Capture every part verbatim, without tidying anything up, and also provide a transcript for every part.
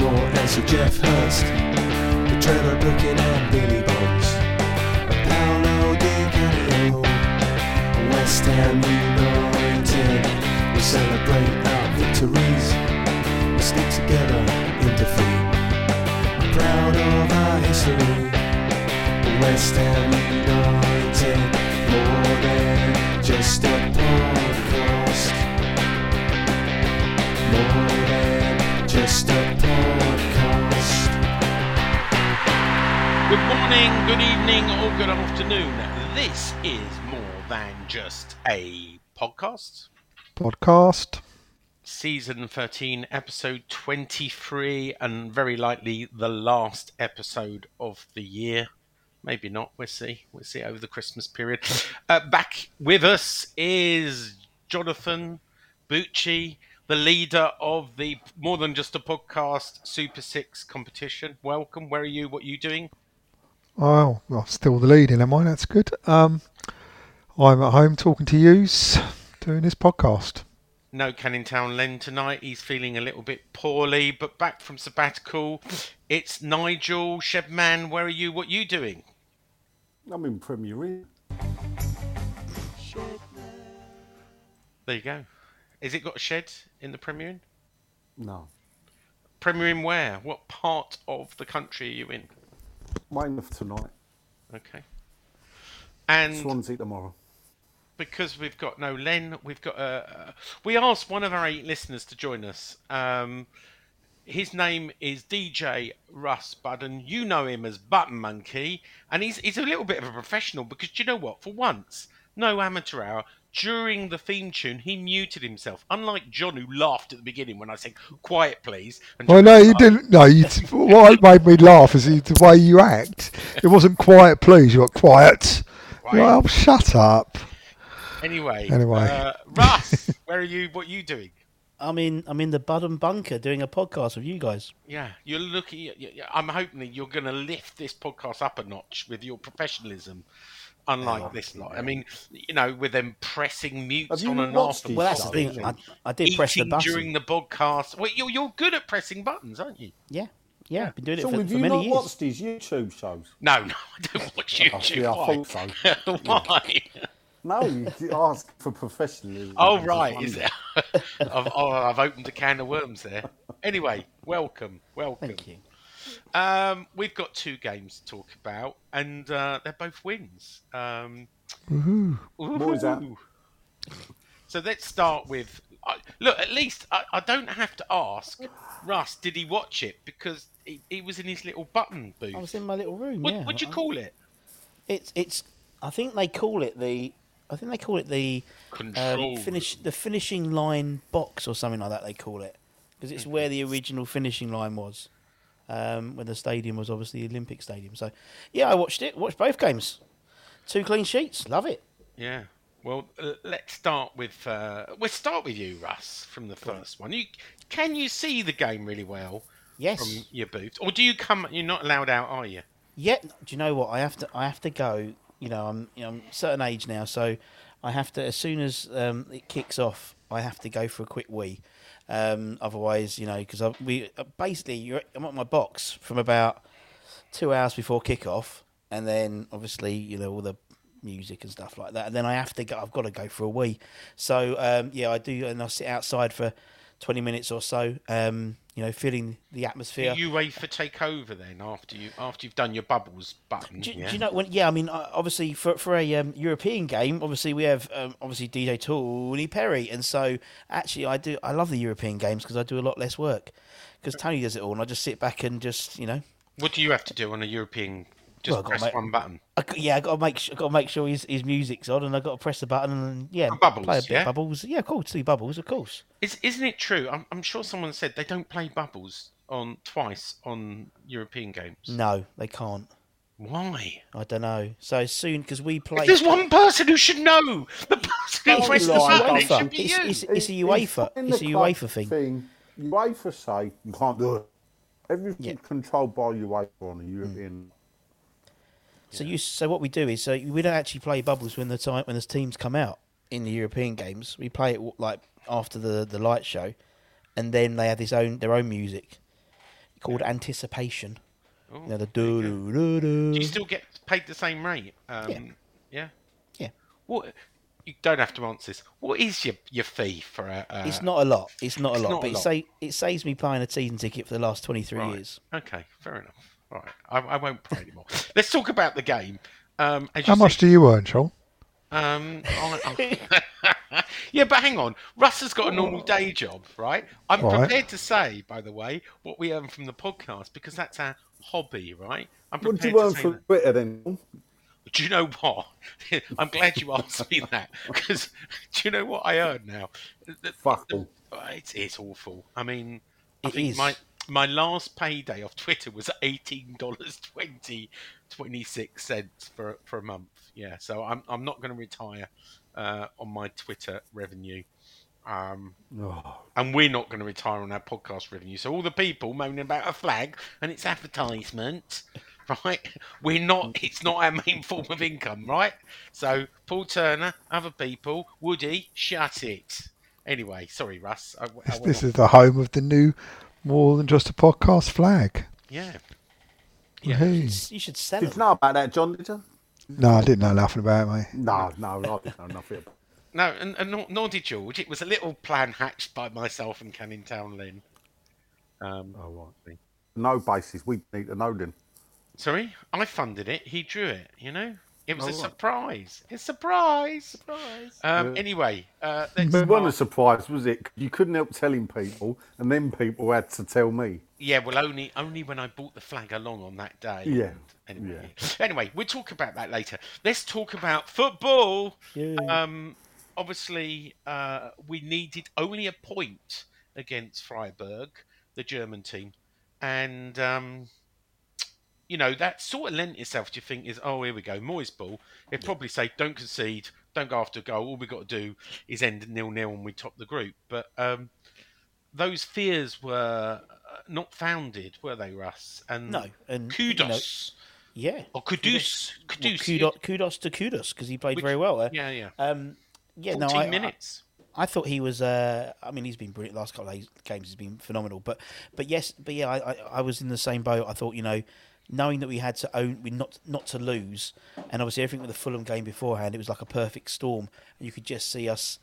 More Elsa, Jeff Hurst, Trevor Brooking and Billy Bones, Paolo Di Canio, West Ham United. We celebrate our victories, we stick together in defeat. We're proud of our history, West Ham United. More than just a podcast, more than just a podcast. Good morning, good evening, or good afternoon. This is More Than Just a Podcast. Podcast. Season thirteen, episode twenty-three, and very likely the last episode of the year. Maybe not, we'll see. We'll see over the Christmas period. Uh, back with us is Jonathan Bucci, the leader of the More Than Just a Podcast Super Six competition. Welcome. Where are you? What are you doing? Oh, well, I'm still the leading, am I? That's good. Um, I'm at home talking to yous, doing this podcast. No Canning Town Len tonight. He's feeling a little bit poorly, but back from sabbatical. It's Nigel Shedman. Where are you? What are you doing? I'm in Premier League. There you go. Has it got a shed in the Premier Inn? No. Premier Inn where? What part of the country are you in? Weymouth tonight. Okay. And Swansea tomorrow. Because we've got no Len, we've got a... Uh, we asked one of our eight listeners to join us. Um, his name is D J Russ Budden. You know him as Button Monkey. And he's, he's a little bit of a professional because, do you know what? For once, no amateur hour. During the theme tune, he muted himself. Unlike John, who laughed at the beginning when I said, "Quiet, please." And John, well, no, you didn't. No, you, what made me laugh is the way you act. It wasn't "quiet, please." You were quiet. Right. Well, shut up. Anyway, anyway, uh, Russ, where are you? What are you doing? I'm in. I'm in the Budden bunker doing a podcast with you guys. Yeah, you're looking. I'm hoping that you're going to lift this podcast up a notch with your professionalism. Unlike oh, this lot. Yeah. I mean, you know, with them pressing mutes on and off. Well, that's the thing. I, I did press the button. During the podcast. Well, you're, you're good at pressing buttons, aren't you? Yeah. Yeah, I've been doing so it for, for many years. So have you not watched these YouTube shows? No, no, I don't watch YouTube. Oh, yeah, I thought so. Why? No, you ask for professionalism. Oh, right. Is it? I've, oh, I've opened a can of worms there. Anyway, welcome. Welcome. Thank you. Um, we've got two games to talk about, and uh, they're both wins. Um, woohoo. Woohoo. So let's start with... Uh, look, at least I, I don't have to ask Russ, did he watch it? Because he, he was in his little button booth. I was in my little room, what, yeah. What'd you call it? It's... it's. I think they call it the... I think they call it the... Control. Um, finish, the finishing line box or something like that, they call it. Because it's where the original finishing line was. Um, when the stadium was obviously the Olympic Stadium. So, yeah, I watched it. Watched both games. Two clean sheets. Love it. Yeah. Well, let's start with... Uh, we'll start with you, Russ, from the first one. You, can you see the game really well? Yes. From your booth? Or do you come... You're not allowed out, are you? Yeah. Do you know what? I have to I have to go... You know, I'm, you know, I'm a certain age now, so I have to... As soon as um, it kicks off, I have to go for a quick wee. Um, otherwise, you know, because we basically you're, I'm at my box from about two hours before kickoff, and then obviously you know all the music and stuff like that. And then I have to go, I've got to go for a wee. So, um, yeah, I do. And I sit outside for twenty minutes or so, um, you know, feeling the atmosphere. Do you wait for takeover then after, you, after you've done your bubbles button? Do, yeah? do you know, when, yeah, I mean, obviously for, for a um, European game, obviously we have um, obviously D J Tony Perry. And so actually I do, I love the European games because I do a lot less work because Tony does it all and I just sit back and just, you know. What do you have to do on a European? Just well, press make, one button. I, yeah, I got to make, I got to make sure his, his music's on, and I got to press the button, and yeah, and bubbles, play a bit yeah? of bubbles. Yeah, cool, two bubbles, of course. Is, isn't it true? I'm, I'm sure someone said they don't play bubbles on twice on European games. No, they can't. Why? I don't know. So soon, because we play. If there's one person who should know. The person who pressed the button. It should be it's, you. It's, it's, it's a UEFA. It's, it's a UEFA thing. thing. UEFA say you can't do it. Everything's yeah. controlled by UEFA on a European. Mm. So you so what we do is so we don't actually play bubbles when the time when the teams come out in the European games. We play it like after the, the light show, and then they have this own their own music called yeah. anticipation. Ooh, you know, the do, do, do, do. Do you still get paid the same rate? Um, yeah. yeah, yeah. What you don't have to answer this. What is your, your fee for a? Uh, it's not a lot. It's not a it's lot. Not but a it, lot. Sa- it saves me buying a season ticket for the last twenty three right. years. Okay, fair enough. All right, I, I won't pray anymore. Let's talk about the game. Um, as How much see, do you earn, Sean? Um, I, I, yeah, but hang on. Russ has got a normal day job, right? I'm All prepared right. to say, by the way, what we earn from the podcast because that's our hobby, right? I'm prepared what do you to earn from that. Twitter then? Do you know what? I'm glad you asked me that because do you know what I earn now? Fuck them. It's, it's awful. I mean, I it think is. my... My last payday off Twitter was eighteen dollars and twenty-six cents for for a month. Yeah, so I'm I'm not going to retire uh, on my Twitter revenue, um, oh. and we're not going to retire on our podcast revenue. So all the people moaning about a flag and its advertisement, right? We're not. It's not our main form of income, right? So Paul Turner, other people, Woody, shut it. Anyway, sorry, Russ. I, I this is the home of the new. More than just a podcast flag. Yeah. yeah. Hey. You should sell it. Did you know about that, John, did you? No, I didn't know nothing about it, mate. No, no, I didn't know nothing about it. No, and, and nor, nor did George. It was a little plan hatched by myself and Canning Town Lynn. Um, oh, right. No basis. We need to know them. Sorry? I funded it. He drew it, you know? It was oh, a right. surprise. It's a surprise. Surprise. Um, yeah. Anyway. Uh, it wasn't a surprise, was it? You couldn't help telling people, and then people had to tell me. Yeah, well, only only when I bought the flag along on that day. Yeah. Anyway, yeah. anyway we'll talk about that later. Let's talk about football. Yeah. Um, obviously, uh, we needed only a point against Freiburg, the German team. And... Um, you know, that sort of lent itself to you think is, oh, here we go, Moyes' ball. They'd probably say, don't concede, don't go after a goal. All we got to do is end nil-nil and we top the group. But um, those fears were not founded, were they, Russ? And no. And, Kudus. You know, yeah. Or Kudus. Kudus. Kudus, well, Kudus, Kudus to Kudus, because he played Which, very well there. Yeah, yeah. Um, yeah fourteen no, I, minutes. I, I thought he was. Uh, I mean, he's been brilliant. Last couple of games, he's been phenomenal. But, but yes, but yeah, I, I, I was in the same boat. I thought, you know, knowing that we had to own, we not not to lose, and obviously everything with the Fulham game beforehand, it was like a perfect storm. And you could just see us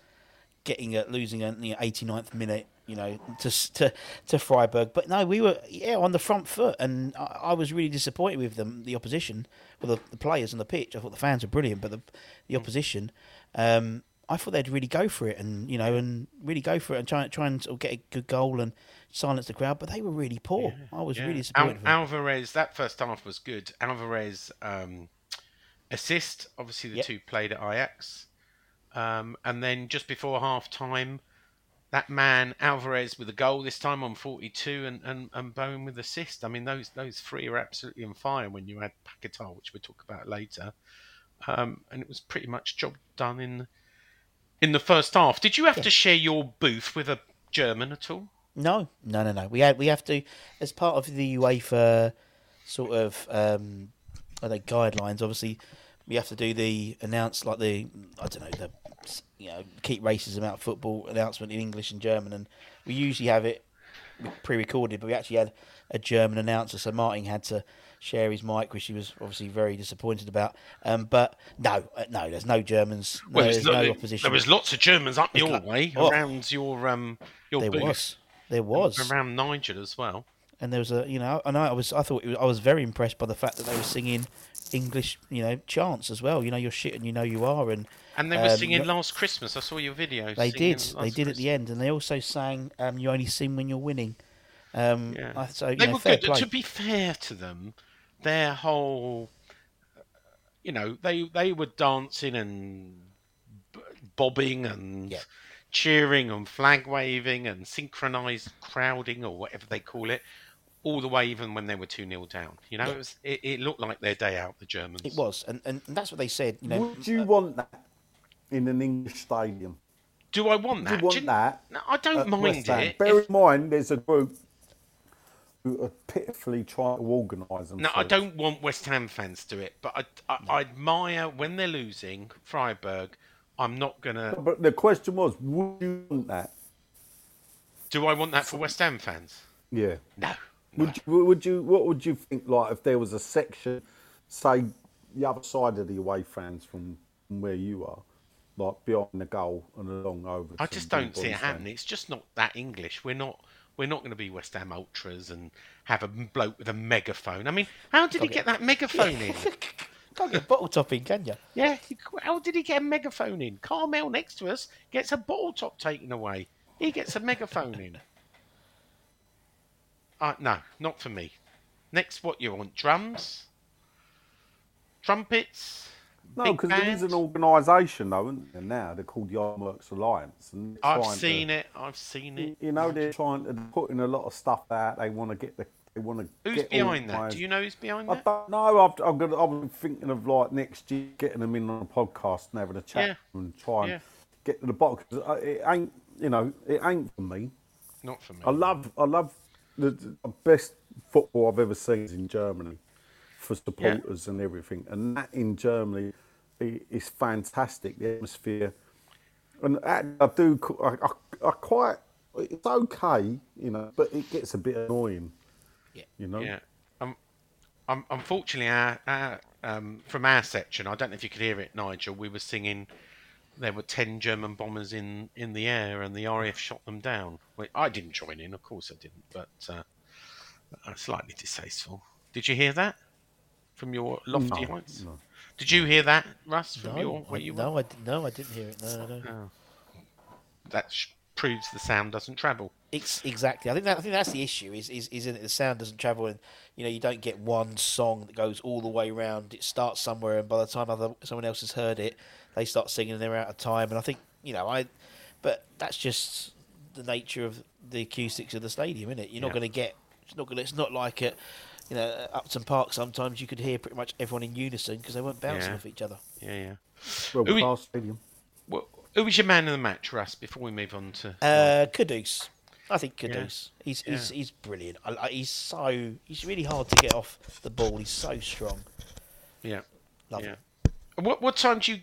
getting a, losing at the eighty-ninth minute, you know, to to to Freiburg. But no, we were yeah on the front foot, and I, I was really disappointed with them, the opposition, with the, the players on the pitch. I thought the fans were brilliant, but the the opposition, um, I thought they'd really go for it, and you know, and really go for it, and try try and sort of get a good goal and silence the crowd, but they were really poor. Yeah, I was yeah. really disappointed. Al- Alvarez, that first half was good. Alvarez um, assist, obviously the yep. two played at Ajax. Um, and then just before half-time, that man, Alvarez, with a goal this time on forty-two and, and, and Bowen with assist. I mean, those those three are absolutely on fire when you add Pacatall, which we'll talk about later. Um, and it was pretty much job done in, in the first half. Did you have yeah. to share your booth with a German at all? No, no, no, no. We had we have to, as part of the UEFA sort of um, are they guidelines. Obviously, we have to do the announce like the I don't know the you know keep racism out football announcement in English and German, and we usually have it pre-recorded, but we actually had a German announcer, so Martin had to share his mic, which he was obviously very disappointed about. Um, but no, no, there's no Germans. Well, no, there's no, no opposition. There was lots of Germans up your way, oh, around your um your there booth. Was. There was around Nigel as well. And there was a, you know, and I was, I thought, it was, I was very impressed by the fact that they were singing English, you know, chants as well. You know, you're shit and you know you are, and and they were um, singing Last Christmas. I saw your video. They did, Last they did Christmas. At the end, and they also sang um, "You Only Sing When You're Winning." Um, yeah. So, you they know, were good. Play. To be fair to them, their whole, you know, they they were dancing and bobbing and. Yeah. Cheering and flag waving and synchronised crowding or whatever they call it, all the way, even when they were two nil down. You know, yeah. it, was, it, it looked like their day out, the Germans. It was, and, and that's what they said. You know, would you uh, want that in an English stadium? Do I want that? Do you want do you, that? No, I don't mind it. Bear if... in mind, there's a group who are pitifully trying to organise them. No, I don't want West Ham fans to do it, but I, I, no. I admire when they're losing, Freiburg, I'm not going to... But the question was, would you want that? Do I want that for West Ham fans? Yeah. No. Would no. you? Would you? What would you think, like, if there was a section, say, the other side of the away fans from where you are, like, behind the goal and along over... I just don't see it happening. It's just not that English. We're not... We're not going to be West Ham ultras and have a bloke with a megaphone. I mean, how did he get that megaphone in? Can't get bottle top in, can you? Yeah. How did he get a megaphone in? Carmel next to us gets a bottle top taken away. He gets a megaphone in. Uh, no, not for me. Next, what you want? Drums? Trumpets? No, because there is an organisation, though, isn't there, now? They're called the Ironworks Alliance. And I've seen to, it. I've seen it. You know, they're trying to put in a lot of stuff out. They want to get the... Want to who's behind that? Do you know who's behind that? I don't know. I've, I've got, I'm thinking of like next year getting them in on a podcast and having a chat, yeah. and try and yeah. get to the bottom. Cause it ain't, you know, it ain't for me. Not for me. I love, I love the, the best football I've ever seen is in Germany for supporters yeah. and everything, and that in Germany is fantastic. The atmosphere, and I do, I, I, I quite, it's okay, you know, but it gets a bit annoying. Yeah. You know? Yeah. Um, um, unfortunately, our, our, um, from our section, I don't know if you could hear it, Nigel, we were singing, there were ten German bombers in, in the air and the R A F shot them down. Well, I didn't join in, of course I didn't, but uh, slightly distasteful. Did you hear that from your lofty no, heights? No. Did you hear that, Russ, from no, your... Where I, you no, were? I, no, I didn't hear it. No, no. no. That proves the sound doesn't travel. It's exactly. I think that I think that's the issue. Is is is that the sound doesn't travel, and you know you don't get one song that goes all the way around. It starts somewhere, and by the time other someone else has heard it, they start singing and they're out of time. And I think you know I, but that's just the nature of the acoustics of the stadium, isn't it? You're yeah. not going to get. It's not going. It's not like at you know Upton Park. Sometimes you could hear pretty much everyone in unison because they weren't bouncing yeah. off each other. Yeah, yeah. Well, who was, stadium. Well, who was your man of the match, Russ? Before we move on to uh, Kudus. I think Kudus. Yeah. He's he's yeah. he's brilliant. I, I, he's so he's really hard to get off the ball. He's so strong. Yeah, love yeah. it. What what time do you?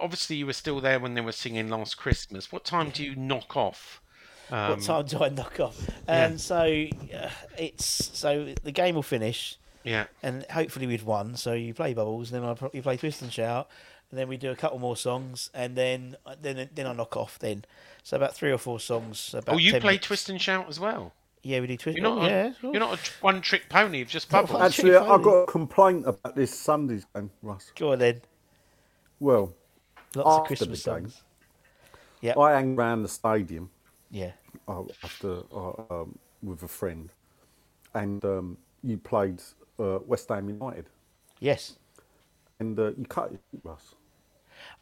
Obviously, you were still there when they were singing Last Christmas. What time do you knock off? Um, what time do I knock off? And um, yeah. so uh, it's so the game will finish. Yeah, and hopefully we'd won. So you play Bubbles, and then I probably play Twist and Shout. And then we do a couple more songs, and then then then I knock off. Then, so about three or four songs. About oh, you play minutes. Twist and Shout as well. Yeah, we do Twist. You're not, oh, a, yeah. you're not a one-trick pony. You've just Bubbles. Actually, I've got a complaint about this Sunday's game, Russ. Go on then. Well, lots after of Christmas the game, songs. Yeah, I hang around the stadium. Yeah. After uh, um, with a friend, and um, you played uh, West Ham United. Yes. And uh, you cut it, Russ.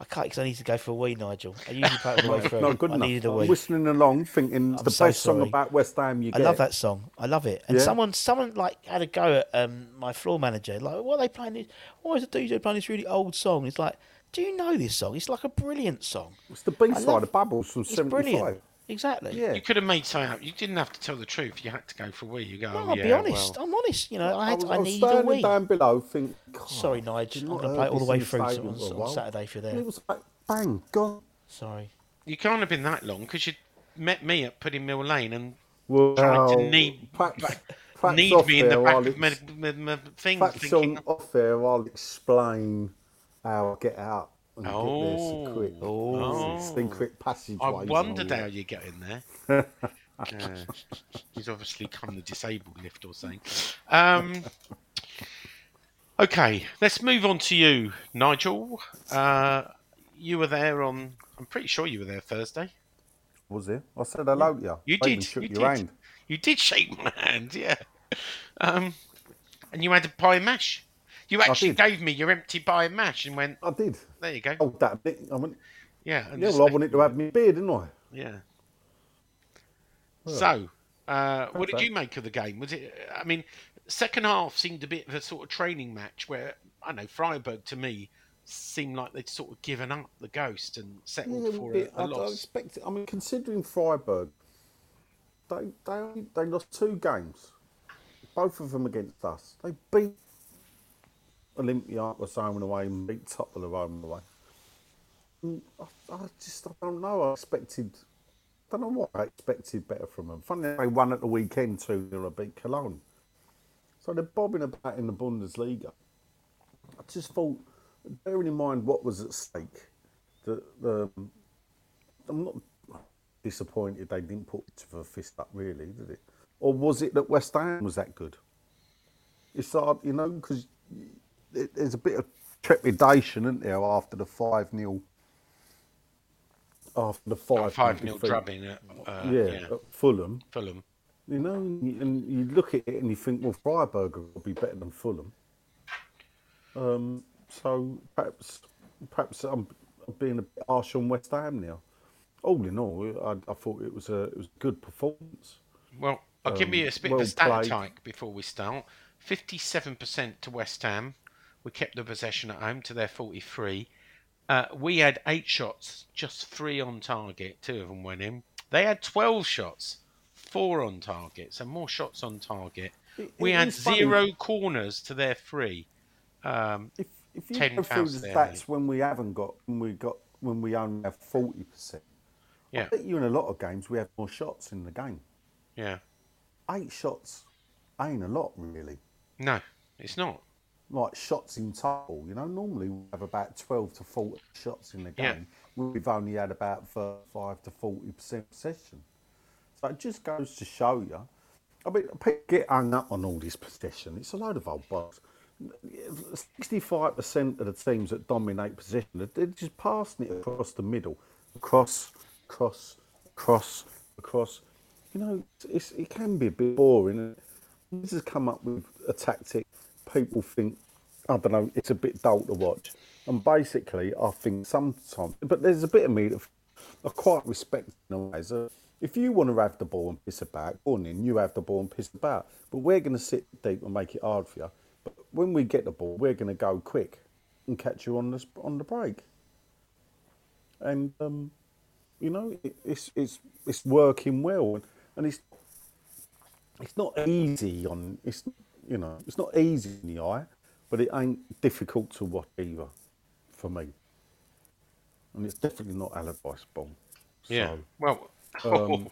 I can't because I need to go for a wee, Nigel. I usually play it all the way Not good I enough. Needed a wee. I'm whistling along, thinking it's I'm the so best sorry. Song about West Ham you I get. I love that song. I love it. And yeah. someone, someone like had a go at um, my floor manager. Like, what are they playing this? Why is the D J playing this really old song? It's like, do you know this song? It's like a brilliant song. It's the B side of Bubbles from it's seventy-five. Brilliant. Exactly. Yeah. You could have made something up. You didn't have to tell the truth. You had to go for a wee. You go. No, oh, I'll yeah, be honest. Well. I'm honest. You know, I had. I, was, I, I need a wee. Down below, think. Sorry, Nigel. I'm going to play it all the way through on, on Saturday for there. It was like bang, gone. Sorry. You can't have been that long because you met me at Pudding Mill Lane and Well, trying to need, packs, back, packs need me in the back of my, my, my things. Packs thinking, off here, I'll explain how I get out. And oh, get quick, oh. In quick passage. I wondered how you get in there. uh, he's obviously come the disabled lift or something. Um, okay, let's move on to you, Nigel. Uh, you were there on... I'm pretty sure you were there Thursday. Was it? I said hello to you. You I did. Shook you, your did. Hand. You did shake my hand, yeah. Um, and you had a pie and mash. You actually gave me your empty pie and mash and went... I did. There you go. Oh, that bit. I went, yeah, yeah well, I wanted to have my beer, didn't I? Yeah. Well, so, uh, what did you make of the game? Was it? I mean, second half seemed a bit of a sort of training match where, I don't know, Freiburg, to me, seemed like they'd sort of given up the ghost and settled yeah, for a, a I, loss. I expect, I mean, considering Freiburg, they, they, they lost two games, both of them against us. They beat Olympiakos home and away and beat Topple home and away. And I, I just I don't know. I expected, I don't know what I expected better from them. Funny, they won at the weekend too, they beat Cologne. So they're bobbing about in the Bundesliga. I just thought, bearing in mind what was at stake, the, the, I'm not disappointed they didn't put a fist up, really, did it? Or was it that West Ham was that good? It's hard, you know, because it, there's a bit of trepidation, isn't there, after the five nil after the five nil drubbing at, uh, yeah, yeah. at Fulham. Fulham. You know, and you look at it and you think, well, Freiburg will be better than Fulham. Um... So perhaps, perhaps I'm being a bit harsh on West Ham now. All in all, I, I thought it was a it was a good performance. Well, I'll um, give you a bit well of a stat take before we start. Fifty-seven percent to West Ham. We kept the possession at home to their forty-three. Uh, we had eight shots, just three on target. Two of them went in. They had twelve shots, four on target. So more shots on target. It, we it had zero funny. corners to their three. Um, if, If you go through the stats when we haven't got, when we got, when we only have forty percent, yeah. I bet you in a lot of games we have more shots in the game. Yeah, eight shots ain't a lot, really. No, it's not. Like shots in total, you know. Normally we have about twelve to forty shots in the game. Yeah. We've only had about thirty-five to forty percent possession. So it just goes to show you. I mean, people get hung up on all this possession. It's a load of old bollocks. sixty-five percent of the teams that dominate possession, they're just passing it across the middle, across, across, across, across. You know, it's, it can be a bit boring. This has come up with a tactic people think, I don't know, it's a bit dull to watch. And basically, I think sometimes, but there's a bit of me that I quite respect in a way. So if you want to have the ball and piss about, go on in, you have the ball and piss about. But we're going to sit deep and make it hard for you. But when we get the ball, we're going to go quick and catch you on the on the break. And um, you know, it, it's it's it's working well, and, and it's it's not easy on it's you know it's not easy in the eye, but it ain't difficult to watch either, for me. And it's definitely not Alvarez ball. Yeah. So, well. Um,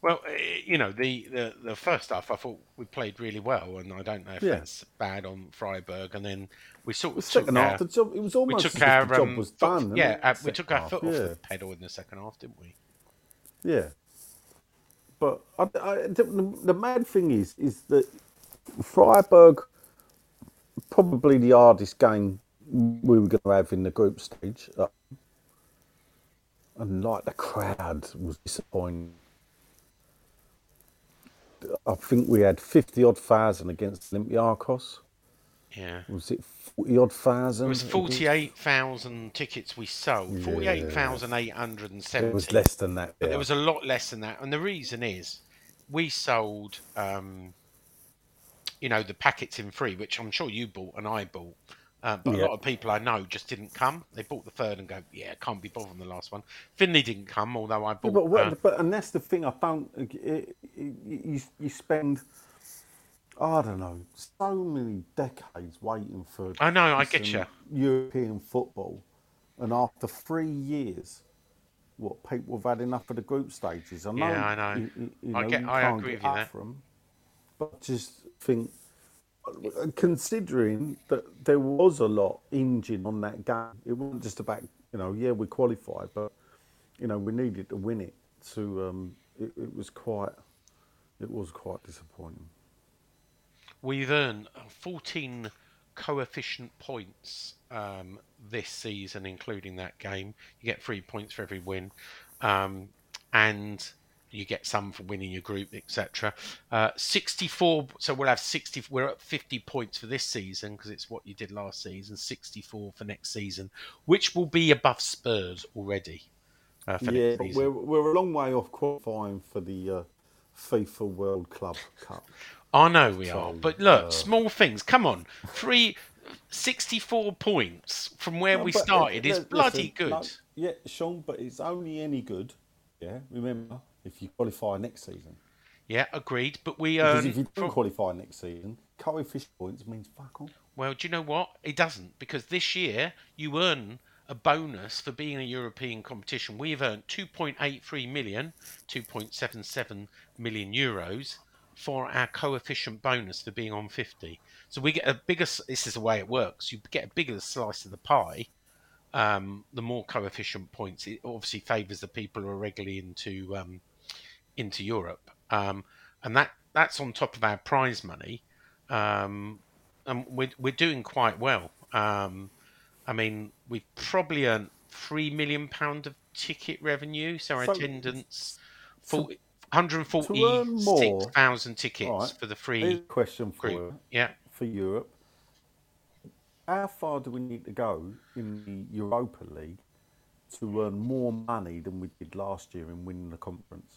Well, you know, the, the, the first half, I thought we played really well, and I don't know if yeah. that's bad on Freiburg. And then we sort of took our... Half, the job, it was almost as if our, the job um, was done. Yeah, uh, we took half, our foot yeah. off the pedal in the second half, didn't we? Yeah. But I, I, the, the mad thing is, is that Freiburg, probably the hardest game we were going to have in the group stage. Uh, and like the crowd was disappointing. I think we had fifty odd thousand against Olympiakos. Yeah, was it forty odd thousand? It was forty-eight thousand tickets we sold. Forty-eight thousand yeah. eight hundred and seventy. It was less than that, but yeah. There was a lot less than that, and the reason is we sold, um, you know, the packets in free, which I'm sure you bought and I bought. Uh, but yeah. a lot of people I know just didn't come. They bought the third and go, yeah, can't be bothered on the last one. Finley didn't come, although I bought... Yeah, but, uh, but and that's the thing, I don't... It, it, you, you spend, I don't know, so many decades waiting for... I know, I get you. European football. And after three years, what people have had enough of the group stages. I know. Yeah, I know. You, you, you know I get. You I can't agree get with you there. Them, but I just think, considering that there was a lot hinging on that game, it wasn't just about, you know, yeah, we qualified, but you know, we needed to win it. So um, it, it was quite, it was quite disappointing. We've earned fourteen coefficient points um, this season, including that game. You get three points for every win, um, and you get some for winning your group, et cetera. Uh, sixty-four. So we'll have sixty. We're at fifty points for this season because it's what you did last season. sixty-four for next season, which will be above Spurs already. Uh, for yeah, next but we're we're a long way off qualifying for the uh, FIFA World Club Cup. I know we are, but look, small things. Come on, three, sixty-four points from where no, we started is bloody good. No, yeah, Sean, but it's only any good. Yeah, remember if you qualify next season. Yeah, agreed. But we because um, if you don't from, qualify next season, coefficient points means fuck all. Well, do you know what? It doesn't, because this year you earn a bonus for being in a European competition. We've earned two point eight three million, two point seven seven million euros. For our coefficient bonus for being on fifty, so we get a bigger. This is the way it works. You get a bigger slice of the pie. Um, the more coefficient points, it obviously favours the people who are regularly into um, into Europe, um, and that, that's on top of our prize money. Um, and we're we're doing quite well. Um, I mean, we've probably earned three million pound of ticket revenue, so our so, attendance. forty so- one hundred forty-six thousand tickets right. for the free. Here's a question for you. Yeah. For Europe. How far do we need to go in the Europa League to earn more money than we did last year in winning the conference?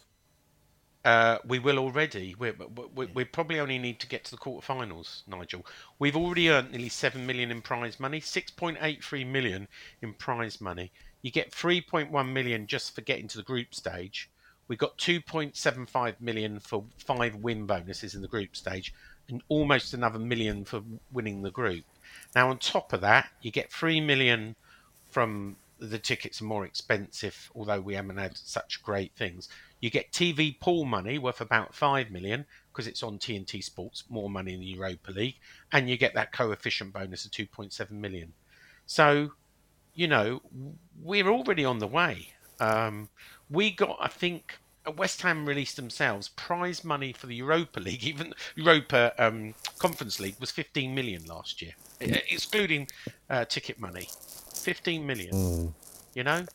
Uh, we will already. We we yeah. probably only need to get to the quarterfinals, Nigel. We've already earned nearly seven million in prize money, six point eight three million in prize money. You get three point one million just for getting to the group stage. We got two point seven five million for five win bonuses in the group stage and almost another million for winning the group. Now, on top of that, you get three million from the tickets are more expensive, although we haven't had such great things. You get T V pool money worth about five million because it's on T N T Sports, more money in the Europa League. And you get that coefficient bonus of two point seven million. So, you know, we're already on the way. Um, we got, I think... West Ham released themselves prize money for the Europa League, even Europa um, Conference League was fifteen million last year, excluding uh, ticket money. fifteen million. Mm. You know,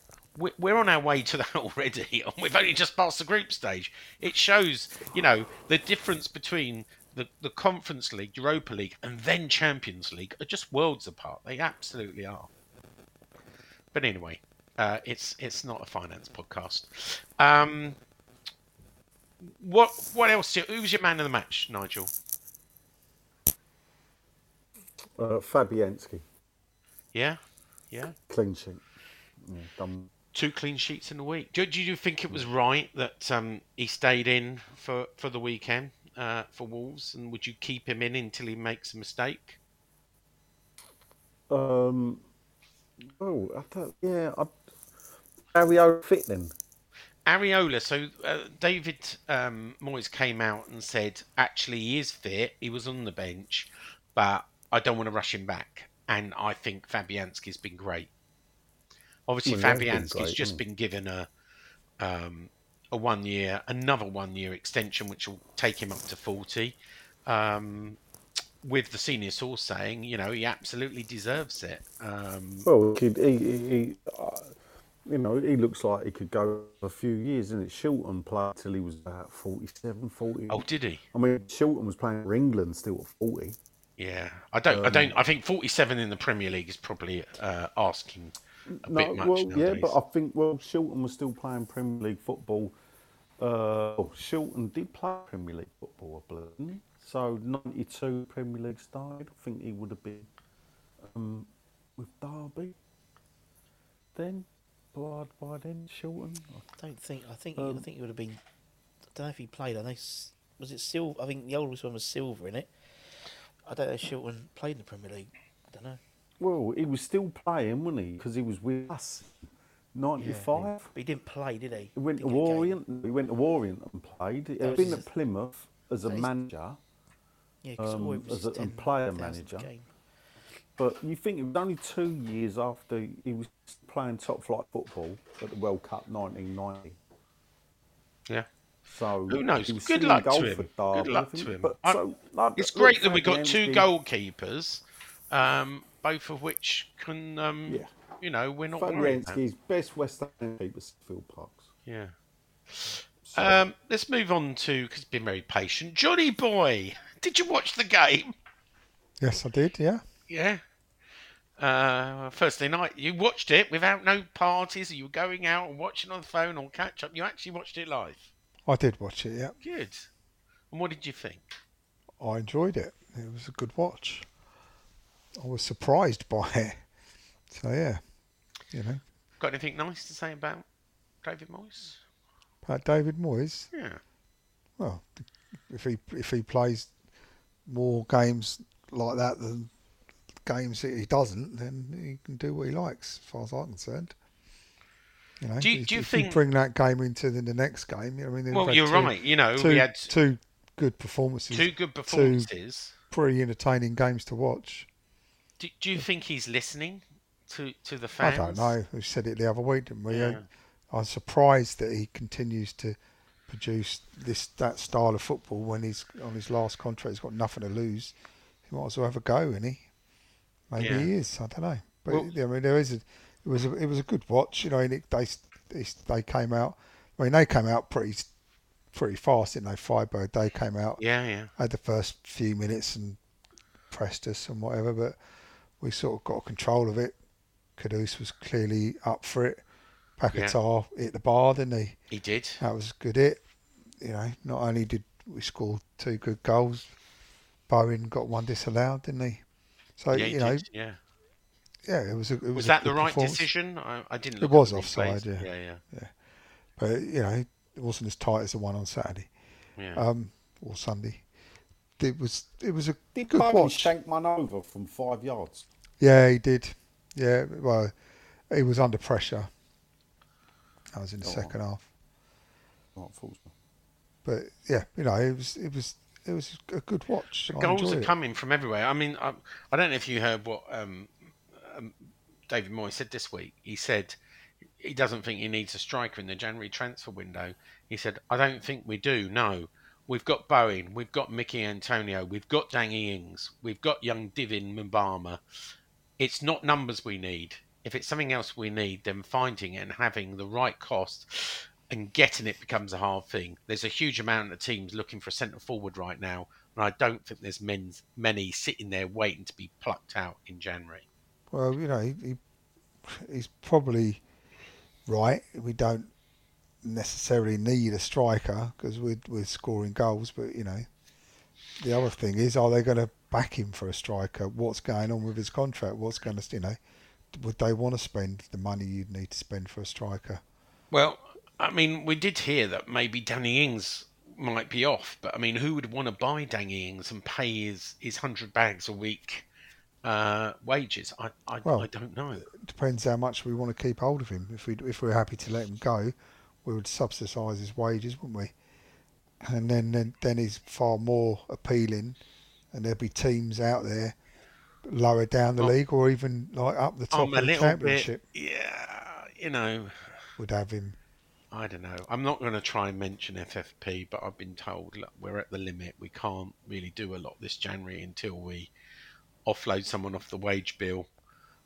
we're on our way to that already, and we've only just passed the group stage. It shows, you know, the difference between the, the Conference League, Europa League, and then Champions League are just worlds apart. They absolutely are. But anyway, uh, it's it's not a finance podcast. Um, What what else? Who was your man of the match, Nigel? Uh, Fabianski. Yeah, yeah. Clean sheet. Yeah, done. Two clean sheets in a week. Do, do you think it was right that um, he stayed in for, for the weekend uh, for Wolves? And would you keep him in until he makes a mistake? Um. Oh, I don't, yeah. I, Areola fit then. Areola, so uh, David um, Moyes came out and said, actually, he is fit. He was on the bench, but I don't want to rush him back. And I think Fabianski's been great. Obviously, well, Fabianski's been great, just been given a um, a one-year, another one-year extension, which will take him up to forty. Um, with the senior source saying, you know, he absolutely deserves it. Um, well, he... he, he uh... You know, he looks like he could go a few years, and it's Shilton played till he was about forty-seven, forty. Oh, did he? I mean, Shilton was playing for England still at forty. Yeah, I don't, um, I don't, I think forty-seven in the Premier League is probably uh, asking a no, bit much. Well, nowadays. Yeah, but I think well, Shilton was still playing Premier League football. Uh, well, Shilton did play Premier League football, I believe. Mm-hmm. So ninety-two Premier League started. I think he would have been um, with Derby then. Blood by then, Shilton. I don't think. I think. Um, I think it would have been. I don't know if he played. I know. Was it Silver? I think the oldest one was Silver in it. I don't know if Shilton played in the Premier League. I don't know. Well, he was still playing, wasn't he? Because he was with us ninety-five. Yeah, but he didn't play, did he? He went to Warrington. He went to Warrington and played. He'd been at Plymouth as a manager. Yeah, because um, it was as a ten, player manager. Game. But you think it was only two years after he was playing top-flight football at the World Cup nineteen ninety. Yeah. So who knows? Good luck to him. Good luck to him. But, so, like, it's great that we got two goalkeepers, um, both of which can. Um, yeah. You know, we're not worried. Fabianski's best West Ham keeper, Phil Parks. Yeah. So. Um, let's move on to, because he's been very patient. Johnny boy, did you watch the game? Yes, I did. Yeah. Yeah. Uh, Thursday night, you watched it without no parties. Or you were going out and watching on the phone or catch up. You actually watched it live. I did watch it, yeah. Good. And what did you think? I enjoyed it. It was a good watch. I was surprised by it. So, yeah. You know. Got anything nice to say about David Moyes? About David Moyes? Yeah. Well, if he if he plays more games like that than games that he doesn't, then he can do what he likes, as far as I'm concerned. You know, do you, do you if think you bring that game into the, the next game? I mean, well, you're two, right. You know, two, we had two good performances. Two good performances. Two pretty entertaining games to watch. Do, do you yeah. think he's listening to, to the fans? I don't know. We said it the other week, didn't we? Yeah. I'm surprised that he continues to produce this that style of football when he's on his last contract. He's got nothing to lose. He might as well have a go, isn't he? Maybe yeah. he is. I don't know. But well, I mean, there is a. It was a, it was a good watch, you know. And it, they they came out. I mean, they came out pretty pretty fast, didn't they? Freiburg, they came out. Yeah, yeah. Had the first few minutes and pressed us and whatever, but we sort of got control of it. Kudus was clearly up for it. Pacatall yeah. hit the bar, didn't he? He did. That was good. It, you know, not only did we score two good goals, Bowen got one disallowed, didn't he? So yeah, he you did. know, yeah. Yeah, it was a. It was, was that a the right decision? I, I didn't. Look it was offside. Yeah. yeah, yeah, yeah. But you know, it wasn't as tight as the one on Saturday, yeah. um, or Sunday. It was. It was a did good Bowen watch. Shanked one over from five yards. Yeah, he did. Yeah, well, he was under pressure. I was in the Not second on. half. Not fortunate. But yeah, you know, it was. It was. It was a good watch. The goals are it. coming from everywhere. I mean, I, I don't know if you heard what. Um, Um, David Moyes said this week, he said he doesn't think he needs a striker in the January transfer window. He said, I don't think we do, no. We've got Bowen, we've got Mickey Antonio, we've got Danny Ings, we've got young Divin Mbama. It's not numbers we need. If it's something else we need, then finding it and having the right cost and getting it becomes a hard thing. There's a huge amount of teams looking for a centre-forward right now, and I don't think there's men, many sitting there waiting to be plucked out in January. Well, you know, he, he he's probably right. We don't necessarily need a striker because we're, we're scoring goals. But, you know, the other thing is, are they going to back him for a striker? What's going on with his contract? What's going to, you know, would they want to spend the money you'd need to spend for a striker? Well, I mean, we did hear that maybe Danny Ings might be off. But, I mean, who would want to buy Danny Ings and pay his, his one hundred bags a week? Uh, wages. I I, well, I don't know. It depends how much we want to keep hold of him. If we if we're happy to let him go, we would subsidise his wages, wouldn't we? And then, then then he's far more appealing, and there'll be teams out there lower down the I'm, league or even like up the top I'm of the championship. Bit, yeah, you know, would have him. I don't know. I'm not going to try and mention F F P, but I've been told look, we're at the limit. We can't really do a lot this January until we offload someone off the wage bill,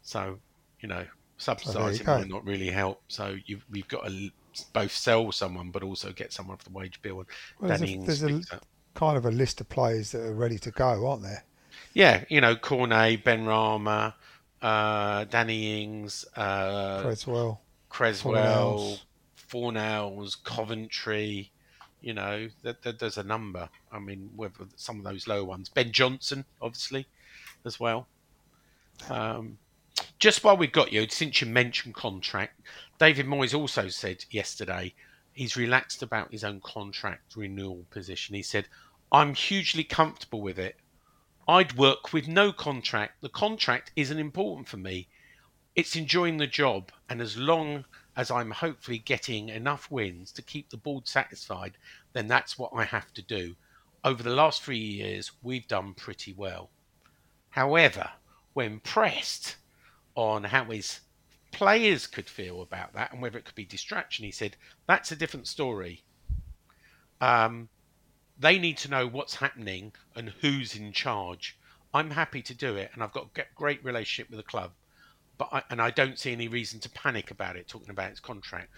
so you know subsidising might not really help. So you've we've got to both sell someone, but also get someone off the wage bill. Well, there's a, there's a kind of a list of players that are ready to go, aren't there? Yeah, you know Cornet, Ben Rama, uh, Danny Ings, uh, Creswell, Creswell, Fornells, Coventry. You know that th- there's a number. I mean, whether some of those low ones, Ben Johnson, obviously. As well. Um, just while we've got you, since you mentioned contract, David Moyes also said yesterday he's relaxed about his own contract renewal position. He said, I'm hugely comfortable with it. I'd work with no contract. The contract isn't important for me. It's enjoying the job. And as long as I'm hopefully getting enough wins to keep the board satisfied, then that's what I have to do. Over the last three years, we've done pretty well. However, when pressed on how his players could feel about that and whether it could be distraction, he said, that's a different story. Um, they need to know what's happening and who's in charge. I'm happy to do it, and I've got a great relationship with the club. But I, and I don't see any reason to panic about it, talking about its contract.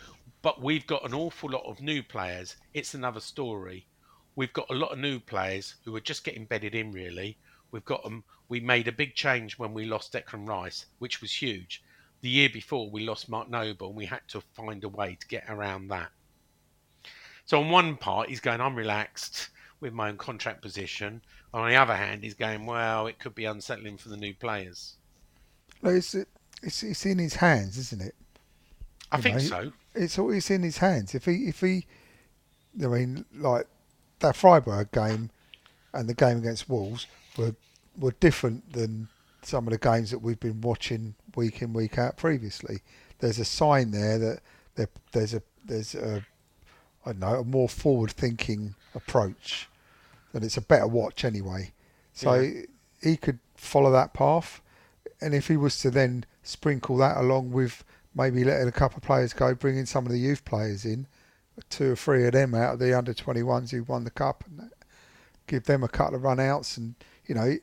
But we've got an awful lot of new players. It's another story. We've got a lot of new players who are just getting bedded in, really. We've got them. We made a big change when we lost Declan Rice, which was huge. The year before, we lost Mark Noble, and we had to find a way to get around that. So on one part, he's going, I'm relaxed with my own contract position. On the other hand, he's going, well, it could be unsettling for the new players. Well, it's, it's it's in his hands, isn't it? I you think know, so. It's all it's in his hands. If he if he, I mean, like that Freiburg game and the game against Wolves were were different than some of the games that we've been watching week in week out previously. There's a sign there that there there's a there's a I don't know a more forward thinking approach, and it's a better watch anyway. So yeah. he could follow that path. And if he was to then sprinkle that along with maybe letting a couple of players go, bringing some of the youth players in, two or three of them out of the under twenty-ones who won the cup, and give them a couple of run-outs. And, you know,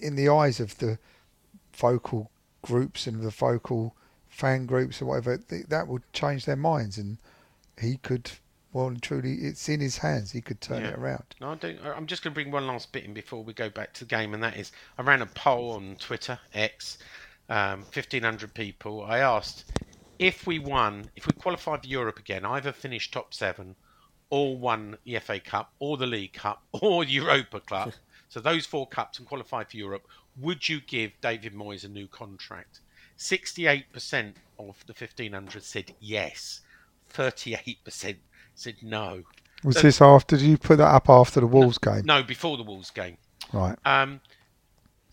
in the eyes of the vocal groups and the vocal fan groups or whatever, that would change their minds. And he could, well and truly, it's in his hands. He could turn yeah. it around. No, I don't, I'm just going to bring one last bit in before we go back to the game, and that is, I ran a poll on Twitter, X, um, fifteen hundred people. I asked, if we won, if we qualified for Europe again, either finished top seven, or won the F A Cup, or the League Cup, or Europa Cup, so those four cups and qualified for Europe, would you give David Moyes a new contract? sixty-eight percent of the fifteen hundred said yes. thirty-eight percent said no. Was so, this after, did you put that up after the Wolves no, game? No, before the Wolves game. Right. Um,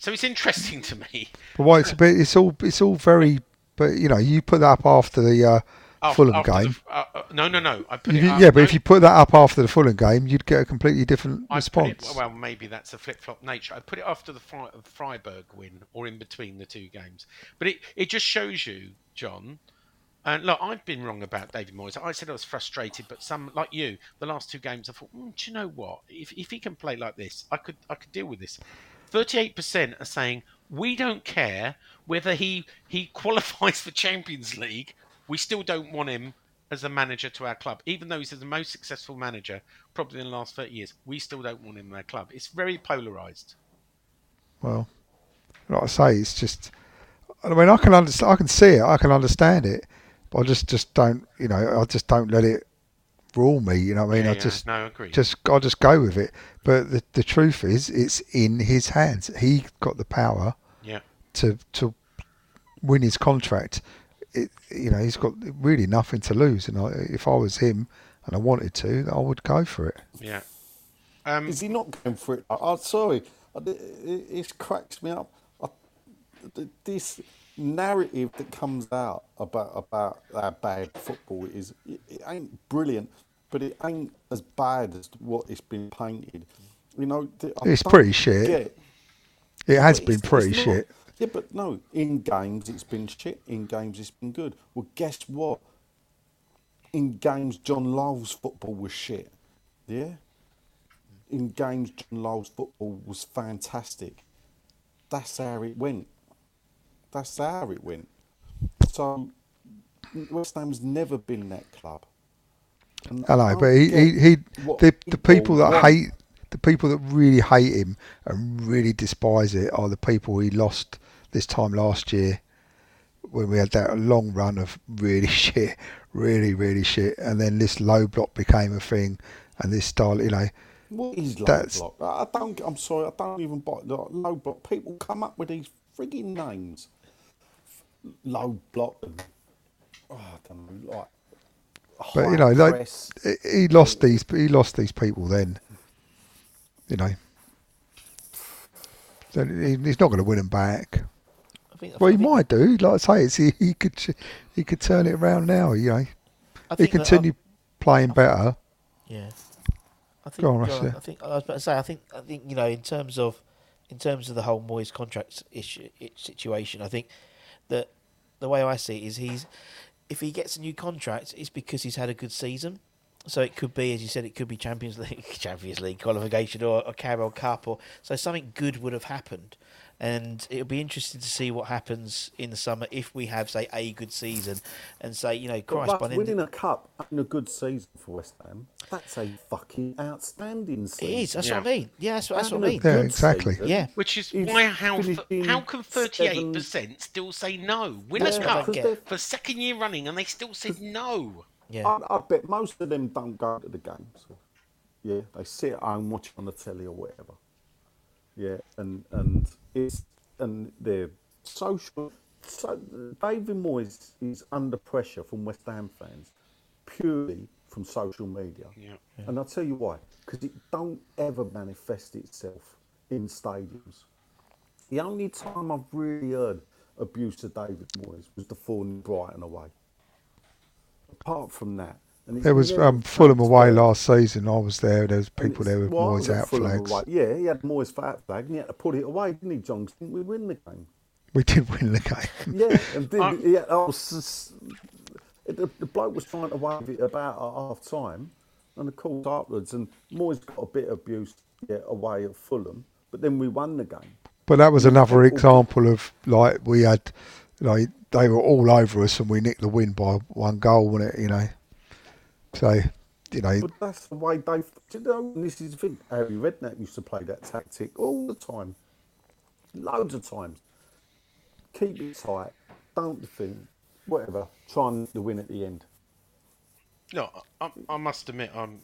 so it's interesting to me. Well, it's a bit, it's all, it's all very, but you know, you put that up after the uh, after, Fulham after game. The, uh, uh, no, no, no. I put you, it up, yeah, but no, if you put that up after the Fulham game, you'd get a completely different I response. It, well, maybe that's a flip-flop nature. I put it after the Fre- Freiburg win or in between the two games. But it, it just shows you, John. And look, I've been wrong about David Moyes. I said I was frustrated, but some, like you, the last two games, I thought, mm, do you know what? If if he can play like this, I could I could deal with this. thirty-eight percent are saying, we don't care whether he, he qualifies for Champions League. We still don't want him as a manager to our club. Even though he's the most successful manager, probably in the last thirty years, we still don't want him in our club. It's very polarised. Well, like I say, it's just... I mean, I can understand, I can see it. I can understand it. I just, just don't, you know, I just don't let it rule me, you know what I mean? Yeah, I yeah. just, no, agree. just, I just go with it. But the, the truth is, it's in his hands. He got the power yeah. to to win his contract. It, you know, he's got really nothing to lose. And I, if I was him and I wanted to, I would go for it. Yeah. Um, is he not going for it? I'm oh, sorry. It cracks me up. I, this... narrative that comes out about about our bad football is it, it ain't brilliant, but it ain't as bad as what it's been painted. You know, the, it's pretty shit. Get, it has been it's, pretty it's shit. Not, yeah, but no, in games it's been shit. In games it's been good. Well, guess what? In games, John Lowell's football was shit. Yeah. In games, John Lowell's football was fantastic. That's how it went. That's how it went. So West Ham's never been that club. And Hello, but he, he, he the, the people that want. hate the people that really hate him and really despise it are the people he lost this time last year when we had that long run of really shit, really really shit, and then this low block became a thing, and this style, you know. What is low block? I don't. I'm sorry, I don't even buy low block. People come up with these frigging names. Low block. Oh, I don't know, like, but you know, like, he lost these. He lost these people. Then, you know, so he's not going to win them back. think. I well, think he might do. Like I say, it's, he, he could he could turn it around now. You know, he continue playing I, better. Yeah. I think, Go on, Russ, yeah. I think I was about to say. I think I think you know, in terms of in terms of the whole Moyes contract issue situation, I think that the way I see it is he's if he gets a new contract, it's because he's had a good season. So it could be, as you said, it could be Champions League, Champions League qualification, or a Carabao Cup, or so something good would have happened. And it'll be interesting to see what happens in the summer if we have, say, a good season, and say, you know, Christ, but by winning the... a cup and a good season for West Ham—that's a fucking outstanding season. It is. That's yeah. what I mean. Yeah, that's, that's what I mean. Yeah, exactly. Season, yeah. Which is why how how can thirty-eight percent still say no? Win yeah, a cup for second year running, and they still said no. Yeah. I, I bet most of them don't go to the games. Yeah, they sit at home, watch it on the telly or whatever. Yeah, and and it's and they're social. So David Moyes is under pressure from West Ham fans, purely from social media. Yeah. yeah. And I'll tell you why, because it don't ever manifest itself in stadiums. The only time I've really heard abuse of David Moyes was the fall in Brighton away. Apart from that, and there was um, Fulham away last season. I was there. There was people there with well, Moyes out flags. Away. Yeah, he had Moyes out flag, and he had to put it away, didn't he, John? Didn't we win the game? We did win the game. Yeah, and did, um, yeah, I was just, the, the bloke was trying to wave it about at half time, and of course afterwards, and Moyes got a bit of abuse yeah, away at Fulham, but then we won the game. But that was another example of like we had, like. They were all over us, and we nicked the win by one goal, wasn't it? You know, so you know. But that's the way they. You know, this is the thing. Harry Redknapp used to play that tactic all the time, loads of times. Keep it tight, don't defend, whatever. Try and the win at the end. No, I, I must admit I'm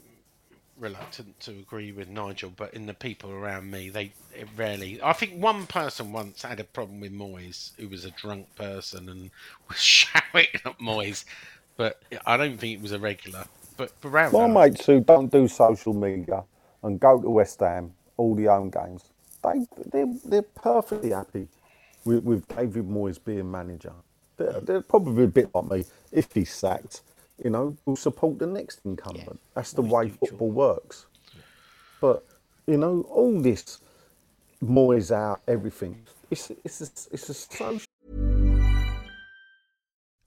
reluctant to agree with Nigel, but in the people around me, they it rarely. I think one person once had a problem with Moyes, who was a drunk person and was shouting at Moyes, but I don't think it was a regular. But around my well, mates who don't do social media and go to West Ham all the home games, they they're, they're perfectly happy with, with David Moyes being manager. They're, they're probably a bit like me. If he's sacked, you know, we'll support the next incumbent. Yeah. That's the way football works. But, you know, all this Moyes out, everything, it's, it's, a, it's a social...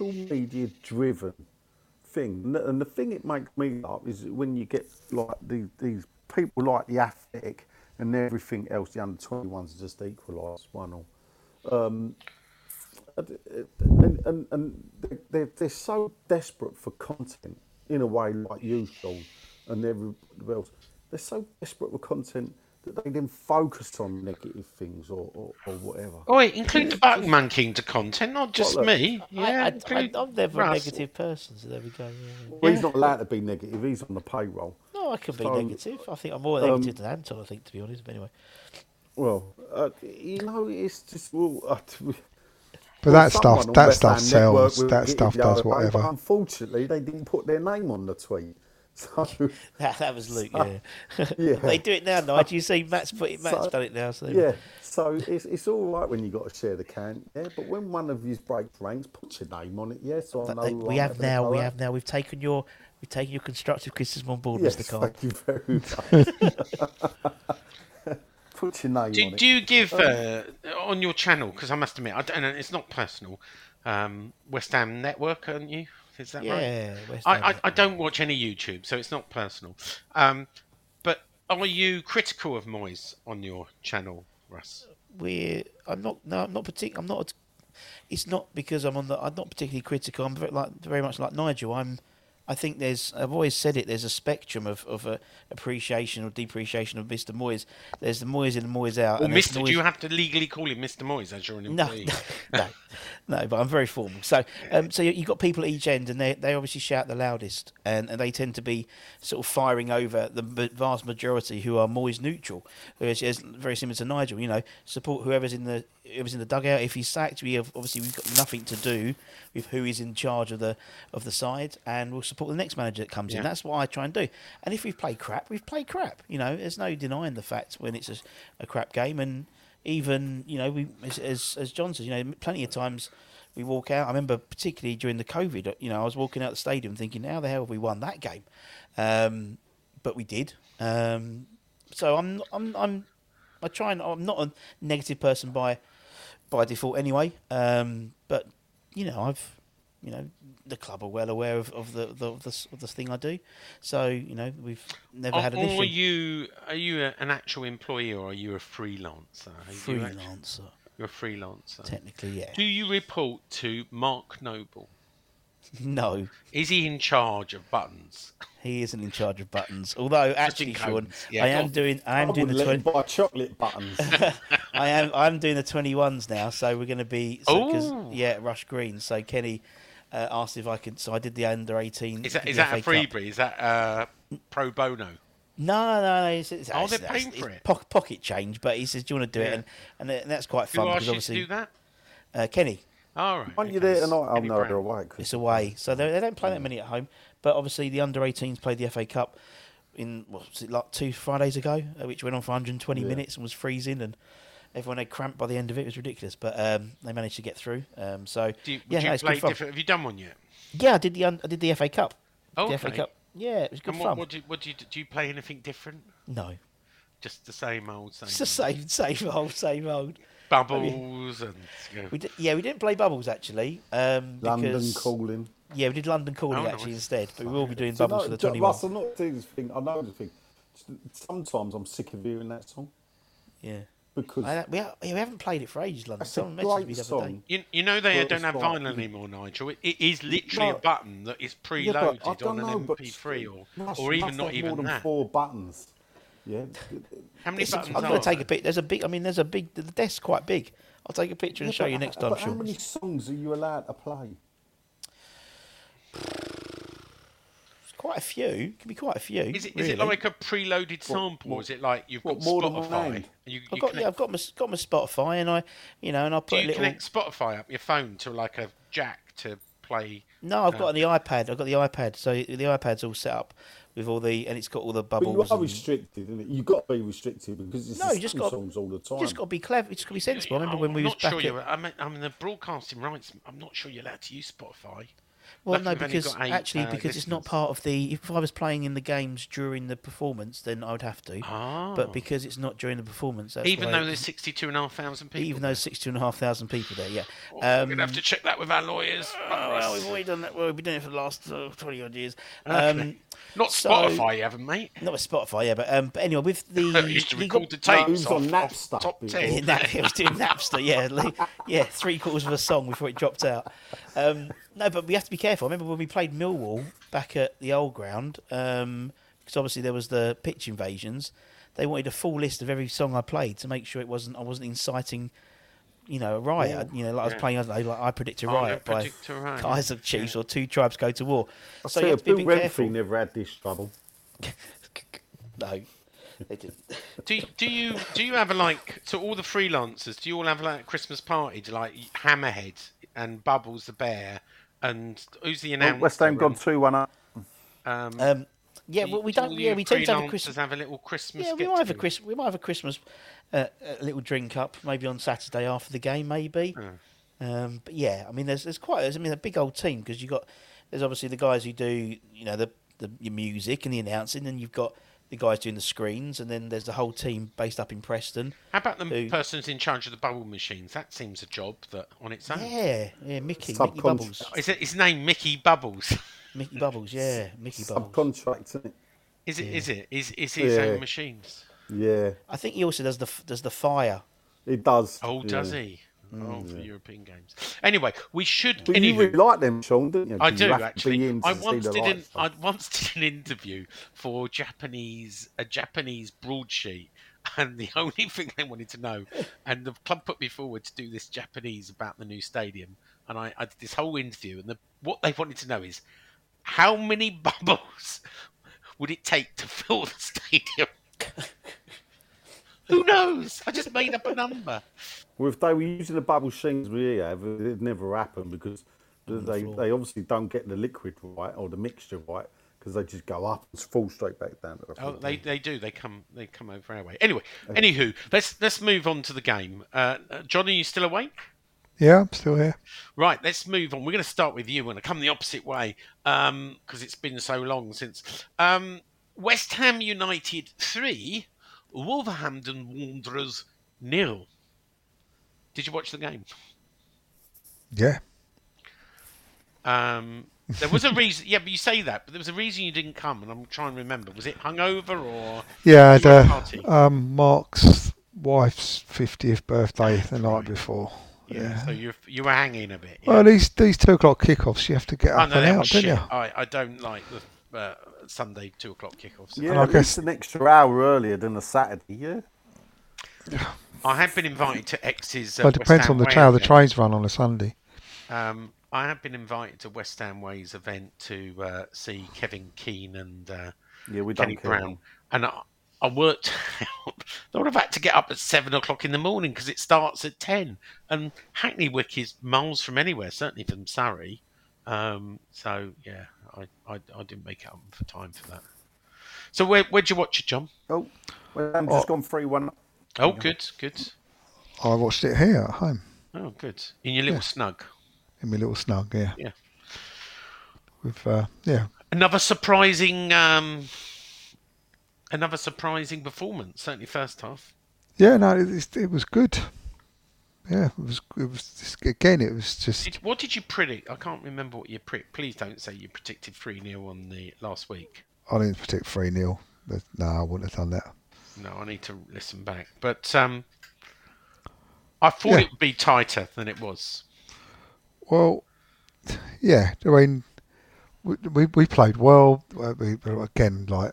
Media driven thing, and the thing it makes me up is when you get like the, these people like the Athletic and everything else, the under twenty-ones just equalised one all, um, and, and, and they're, they're so desperate for content in a way, like you, Sean, and everybody else, they're so desperate for content that they then focus on negative things or, or, or whatever. Oh, it includes the Batman Kingdom content, not just well, look, me. Yeah, I, I, I, I'm never Russell. a negative person, so there we go. Yeah. Well, he's not allowed to be negative. He's on the payroll. No, I can so, be negative. I think I'm more negative um, than Anton, I think, to be honest. But anyway. Well, uh, you know, it's just... Well, uh, but well, that stuff, that stuff sells. That stuff does whatever. But unfortunately, they didn't put their name on the tweet. So, that, that was Luke. So, yeah, yeah. They do it now, Nigel. You see, Matt's put it. Matt's so, done it now. So yeah. So it's it's all right when you got to share the can. Yeah, but when one of you breaks ranks, put your name on it. Yes, yeah, so I know. They, we right, have now. We right. have now. We've taken your we've taken your constructive criticism on board, yes, Mister Carr. Thank you very much. Put your name do, on it. Do you give uh, on your channel? Because I must admit, I don't, and it's not personal. Um, West Ham Network, aren't you? Is that yeah, right? Yeah, West Ham. I, I, I don't watch any YouTube, so it's not personal. Um, but are you critical of Moyes on your channel, Russ? We, I'm not. No, I'm not particular. I'm not. It's not because I'm on the. I'm not particularly critical. I'm very, like, very much like Nigel. I'm. I think there's, I've always said it, there's a spectrum of, of uh, appreciation or depreciation of Mister Moyes. There's the Moyes in, the Moyes out. Well, Mister Moyes... Do you have to legally call him Mister Moyes as you're an employee? No, no, no, but I'm very formal. So um, so you've got people at each end, and they they obviously shout the loudest, and, and they tend to be sort of firing over the vast majority who are Moyes neutral, who is, is very similar to Nigel, you know, support whoever's in the... It was in the dugout. If he's sacked, we have obviously we've got nothing to do with who is in charge of the of the side, and we'll support the next manager that comes yeah. in. That's what I try and do. And if we've played crap, we've played crap. You know, there's no denying the fact when it's a, a crap game. And even you know, we as, as as John says, you know, plenty of times we walk out. I remember particularly during the COVID. You know, I was walking out the stadium thinking, how the hell have we won that game? Um, but we did. Um, so I'm I'm I'm I try and I'm not a negative person by. by default anyway, um, but, you know, I've, you know, the club are well aware of, of the the of this, of this thing I do, so, you know, we've never are, had an issue. Are you, are you a, an actual employee or are you a freelancer? Are freelancer. You actually, you're a freelancer. Technically, yeah. Do you report to Mark Noble? No. Is he in charge of buttons? He isn't in charge of buttons. Although, actually, Sean, yeah, I am well, doing. I am I doing the twenty. Buy chocolate buttons. I am. I'm doing the twenty-ones now, so we're going to be. So, oh. Yeah, Rush Green. So Kenny uh, asked if I could. So I did the under eighteen. Is that is that a freebie? Is that uh, pro bono? No, no, no. It's, it's, oh, it's, they're paying it's, for it's it. Pocket change, but he says, "Do you want to do yeah. it?" And, and that's quite fun. Who asked you to do that? Uh, Kenny. All right. Aren't you there tonight? Oh, no, they're away. It's away, so they they don't play that many at home. But obviously, the under eighteens played the F A Cup in what was it like two Fridays ago, which went on for one hundred twenty yeah. minutes and was freezing, and everyone had cramp by the end of it. It was ridiculous, but um, they managed to get through. Um, so Do you, yeah, you no, it's good fun. Have you done one yet? Yeah, I did the I did the F A Cup. Oh, the okay. F A Cup. Yeah, it was good and what, fun. What do you, what do you do? You play anything different? No, just the same old same. It's the same same old same old. Bubbles and you know. we did, yeah, we didn't play bubbles actually. Um, London because, calling. Yeah, we did London calling oh, no. actually instead, but we will be doing so bubbles no, for the twenty-one. Russ, I'm not doing this thing. I know the thing. Sometimes I'm sick of hearing that song. Yeah, because I, we, have, we haven't played it for ages. London. Someone messaged me the other day. You, you know they well, don't have vinyl like, anymore, Nigel. It, it is literally no, a button that is preloaded yeah, on know, an M P three or Russ, or even not even more than that. Four buttons. Yeah. How many buttons? I'm going to take a picture. There's a big. I mean, there's a big. The desk's quite big. I'll take a picture yeah, and show you next time. But how many songs are you allowed to play? It's quite a few. It can be quite a few. Is it, really. Is it like a preloaded sample? What, or is it like you've what, got more Spotify? Than you, you I've got. Connect... Yeah, I've got my got my Spotify, and I, you know, and I put. Do you a little... connect Spotify up your phone to like a jack to play? No, I've uh, got the iPad. I've got the iPad. So the iPad's all set up. With all the and it's got all the bubbles. But you are restricted, isn't it? You've got to be restricted because it's no, the same got, songs all the time. Just got to be clever. It's got to be sensible. I remember I'm when we was back. Sure at, I mean, I mean, the broadcasting rights. I'm not sure you're allowed to use Spotify. Well, Lucky no, because eight, actually, uh, because listeners. It's not part of the. If I was playing in the games during the performance, then I would have to. Oh. But because it's not during the performance, that's even though there's sixty-two and a half thousand people, even though sixty-two and a half thousand people there, yeah, oh, um, we're gonna have to check that with our lawyers. Oh, well, we've already done that. Well, we've been doing it for the last uh, twenty odd years. Okay. Um, Not Spotify, so, you haven't, mate. Not with Spotify, yeah, but um, but anyway, with the used to record got, the tapes no, on off, Napster. Top ten. Yeah, that, it was doing Napster, yeah, like, yeah, three quarters of a song before it dropped out. Um, no, but we have to be careful. I remember when we played Millwall back at the old ground, um, because obviously there was the pitch invasions. They wanted a full list of every song I played to make sure it wasn't I wasn't inciting. You know, a riot. Yeah. You know, like yeah. I was playing. I don't know, like I predict a riot oh, by Kaiser Chiefs yeah. or two tribes go to war. I so you have to be a bit careful. Never had this trouble. No, They didn't. do do you do you have a, like, so all the freelancers, do you all have like a Christmas party to like Hammerhead and Bubbles the Bear and who's the announcer? Well, West Ham gone two one up. Um, um yeah, well, we don't. Yeah, we tend to have a Christmas. Have a little Christmas. Yeah, we might have a Christmas. We might have a Christmas, uh, a little drink up, maybe on Saturday after the game, maybe. Mm. Um, but yeah, I mean, there's there's quite. There's, I mean, a big old team because you got there's obviously the guys who do you know the, the your music and the announcing, and you've got the guys doing the screens, and then there's the whole team based up in Preston. How about the who, person's in charge of the bubble machines? That seems a job that on its own. Yeah, yeah, Mickey, Sub- Mickey Bubbles. Is it his name, Mickey Bubbles? Mickey Bubbles, yeah, Mickey Bubbles. Subcontractor. Is it? Yeah. Is it? Is is his yeah. own machines? Yeah. I think he also does the does the fire. He does. Oh, does yeah. he? Oh, for yeah. European games. Anyway, we should. But anywho, you really like them, Sean, didn't you? I do, you actually. I once did an I once did an interview for Japanese a Japanese broadsheet, and the only thing they wanted to know, and the club put me forward to do this Japanese about the new stadium, and I, I did this whole interview, and the, what they wanted to know is how many bubbles would it take to fill the stadium. Who knows? I just made up a number. Well, if they were using the bubble machines we have, it'd never happen because they, they obviously don't get the liquid right or the mixture right because they just go up and fall straight back down. The oh, they, they do. They come they come over our way. Anyway, anywho, let's let's move on to the game. Uh, John, are you still awake? Yeah, I'm still here. Right, let's move on. We're going to start with you and I come the opposite way because um, it's been so long since. Um, West Ham United three, Wolverhampton Wanderers nil. Did you watch the game? Yeah. Um, there was a reason. Yeah, but you say that, but there was a reason you didn't come, and I'm trying to remember. Was it hungover or? Yeah, I'd, uh, um, Mark's wife's fiftieth birthday That's the night right. before. Yeah, yeah. So you you were hanging a bit. Yeah. Well, these these two o'clock kickoffs, you have to get up oh, no, and out, don't you? I I don't like the uh, Sunday two o'clock kickoffs. Yeah, and I guess an extra hour earlier than a Saturday. Yeah. I have been invited to X's. Uh, well, it depends West Ham on the how the trains run on a Sunday. Um, I have been invited to West Ham Way's event to uh, see Kevin Keane and uh, yeah, we Kenny Brown. And I, I worked out that I would have had to get up at seven o'clock in the morning because it starts at ten. And Hackney Wick is miles from anywhere, certainly from Surrey. Um, so, yeah, I, I, I didn't make up for time for that. So, where, where'd you watch it, John? Oh, well, I'm just oh. gone three one. Oh, good, good. I watched it here at home. Oh, good. In your little yeah. snug. In my little snug, yeah. Yeah. With, uh, yeah. Another surprising, um, another surprising performance. Certainly, first half. Yeah, no, it, it was good. Yeah, it was. It was just, again. It was just. Did, what did you predict? I can't remember what you predict. Please don't say you predicted three nil on the last week. I didn't predict three nil. No, I wouldn't have done that. No, I need to listen back. But um, I thought yeah. it would be tighter than it was. Well, yeah. I mean, we we, we played well. We, again, like,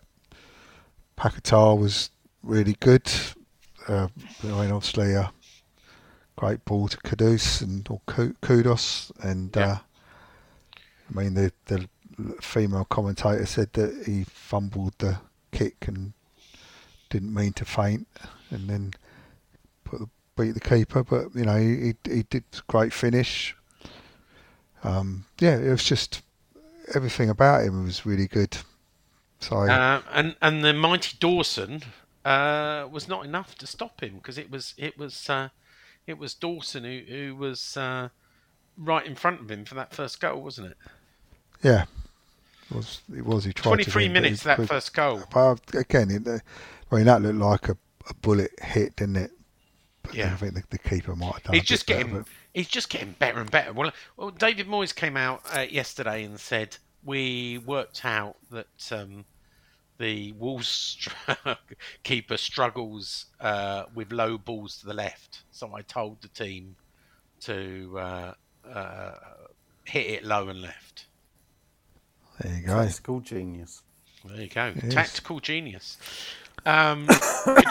Pacatall was really good. Uh, I mean, obviously, a great ball to Kudus and or Kudus. And, yeah. uh, I mean, the, the female commentator said that he fumbled the kick and didn't mean to faint and then put the, beat the keeper, but you know he he did a great finish. Um, yeah, it was just everything about him was really good. So uh, and and the mighty Dawson uh, was not enough to stop him because it was it was uh, it was Dawson who who was uh, right in front of him for that first goal, wasn't it? Yeah, it was it was he tried twenty-three to minutes he, that but, first goal. But again, it. I mean, that looked like a, a bullet hit, didn't it? But yeah. I think the, the keeper might have done it. He's just getting, better, he's just getting better and better. Well, well David Moyes came out uh, yesterday and said, we worked out that um, the Wolves keeper struggles uh, with low balls to the left. So I told the team to uh, uh, hit it low and left. There you go. Tactical genius. There you go. It Tactical is. genius. Um,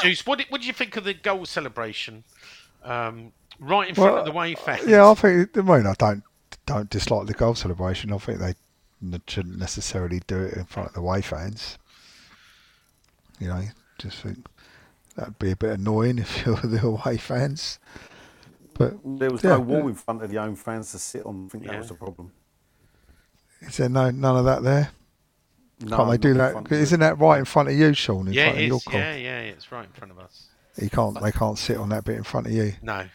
Juice, what did, what did you think of the goal celebration? Um, right in well, front of the way fans. Yeah, I think. I mean, I don't don't dislike the goal celebration. I think they shouldn't necessarily do it in front of the way fans. You know, just think that'd be a bit annoying if you're the away fans. But there was yeah, no wall in front of the home fans to sit on. I think yeah. that was the problem. Is there no none of that there? No, can't they do that? Isn't that right in front of you, Sean? In yeah, front it of is. Your yeah, yeah, it's right in front of us. You can't. They can't sit on that bit in front of you. No,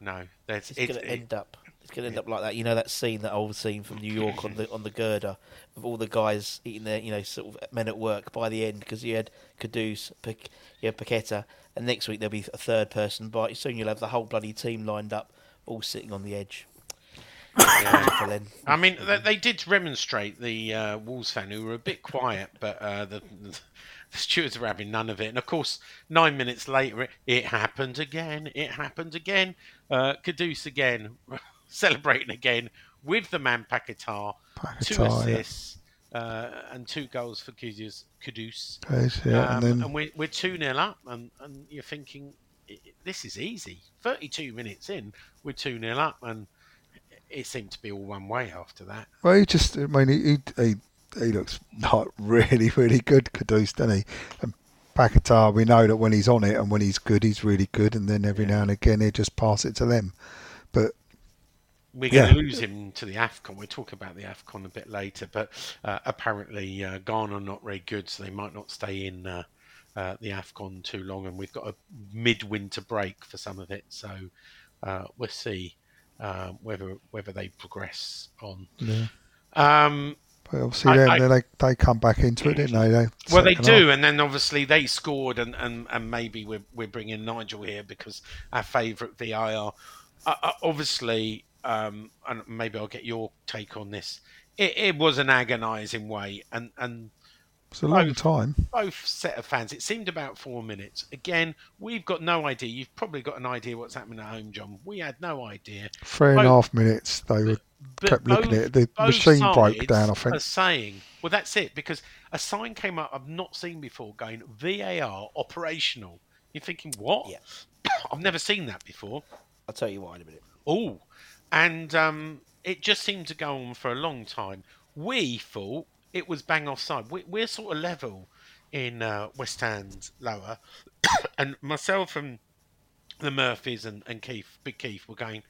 no. It's, it's going to end up. It's going to end up like that. You know that scene, that old scene from New York on the on the girder of all the guys eating their, you know, sort of men at work by the end, because you had Kudus, Pic, you had Pacatall, and next week there'll be a third person. But soon you'll have the whole bloody team lined up, all sitting on the edge. Yeah. I mean, they, they did remonstrate, the uh, Wolves fan, who were a bit quiet, but uh, the, the stewards were having none of it. And of course, nine minutes later, it, it happened again. It happened again. Uh, Kudus again, celebrating again with the man Pacatall. Two assists yeah. uh, and two goals for Kudus. Kudus. Yeah, um, and, then... and we're, we're two nil up, and, and you're thinking, this is easy. thirty-two minutes in, we're two nil up, and it seemed to be all one way after that. Well, he just, I mean, he he, he looks like really, really good, Kudus, doesn't he? And Pacatall, we know that when he's on it and when he's good, he's really good. And then every yeah. now and again, he'll just pass it to them. But we're going yeah. to lose him to the AFCON. We'll talk about the AFCON a bit later. But uh, apparently, uh, Ghana are not very good, so they might not stay in uh, uh, the AFCON too long. And we've got a mid-winter break for some of it. So uh, we'll see. Um, whether whether they progress on, yeah. um, but obviously I, I, they they come back into it, didn't they? they well, they do, off. And then obviously they scored, and, and, and maybe we're we're bringing Nigel here because our favourite V A R, uh, obviously, um, and maybe I'll get your take on this. It, it was an agonising way, and and it's a long both, time. Both set of fans. It seemed about four minutes. Again, we've got no idea. You've probably got an idea what's happening at home, John. We had no idea. Three and a half minutes. They were kept both, looking at it. The machine broke down, I think. Are saying, well, that's it, because a sign came up I've not seen before going V A R operational. You're thinking, what? Yeah. I've never seen that before. I'll tell you why in a minute. Oh, and um, it just seemed to go on for a long time. We thought it was bang offside. We're sort of level in uh, West End lower, and myself and the Murphys and, and Keith, Big Keith, were going,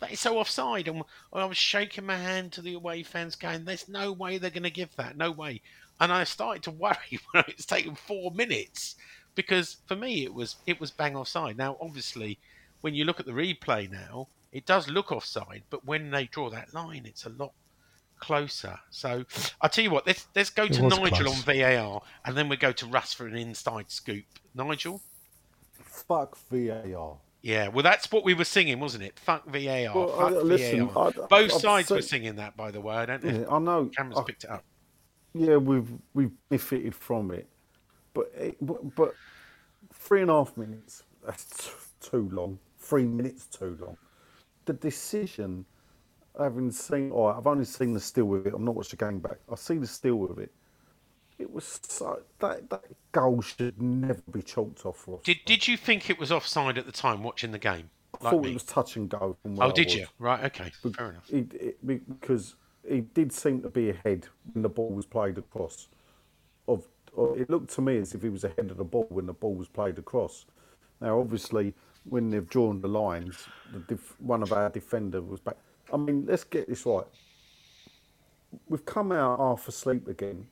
that is so offside. And I was shaking my hand to the away fans going, there's no way they're going to give that. No way. And I started to worry when it's taken four minutes because for me it was it was bang offside. Now, obviously, when you look at the replay now, it does look offside, but when they draw that line, it's a lot closer. So I'll tell you what, let's, let's go it to Nigel close. On V A R, and then we go to Russ for an inside scoop. Nigel? Fuck V A R. Yeah, well, that's what we were singing, wasn't it? Fuck V A R. Well, fuck I, listen, V A R. I, I, Both I've sides seen... were singing that, by the way. I don't know yeah, if I know. Cameron's I, picked it up. Yeah, we've we've benefited from it. But, it, but three and a half minutes, that's too long. Three minutes too long. The decision... I haven't seen, or I've only seen the still with it. I've not watched the game back. I see the still with it. It was so that that goal should never be chalked off. For did Did you think it was offside at the time watching the game? I like thought me. It was touch and go. From where oh, I did was. You? Right, okay, but fair enough. It, it, because it did seem to be ahead when the ball was played across. Of, of it looked to me as if he was ahead of the ball when the ball was played across. Now, obviously, when they've drawn the lines, the def, one of our defender was back. I mean, let's get this right. We've come out half asleep again.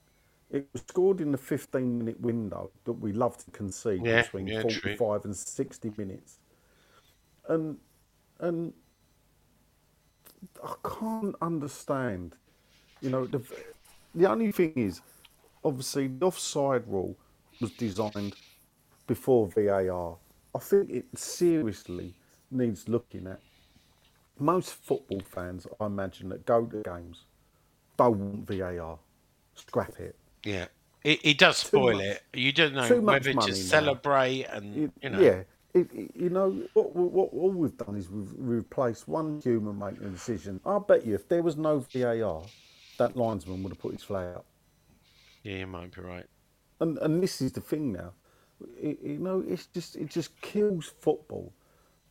It was scored in the fifteen-minute window that we love to concede yeah, between yeah, forty-five true. And sixty minutes. And and I can't understand. You know, the, the only thing is, obviously, the offside rule was designed before V A R. I think it seriously needs looking at. Most football fans, I imagine, that go to games don't want V A R. Scrap it. Yeah, it, it does spoil much, it. You don't know whether to celebrate now. And it, you know. Yeah, it, it, you know what, what, what? All we've done is we've replaced one human making a decision. I bet you, if there was no V A R, that linesman would have put his flag up. Yeah, you might be right. And and this is the thing now. It, you know, it's just it just kills football.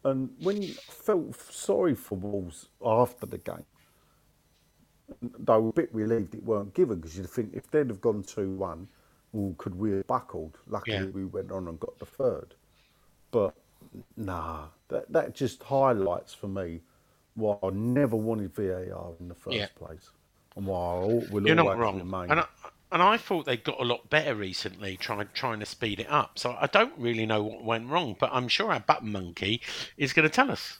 And when you felt sorry for Wolves after the game, they were a bit relieved it weren't given because you'd think if they'd have gone two one, well, could we have buckled? Luckily, yeah. we went on and got the third. But nah, that that just highlights for me why I never wanted V A R in the first yeah. place, and why I will always remain. You're not wrong. And I, and I thought they got a lot better recently, trying trying to speed it up. So I don't really know what went wrong, but I'm sure our button monkey is going to tell us.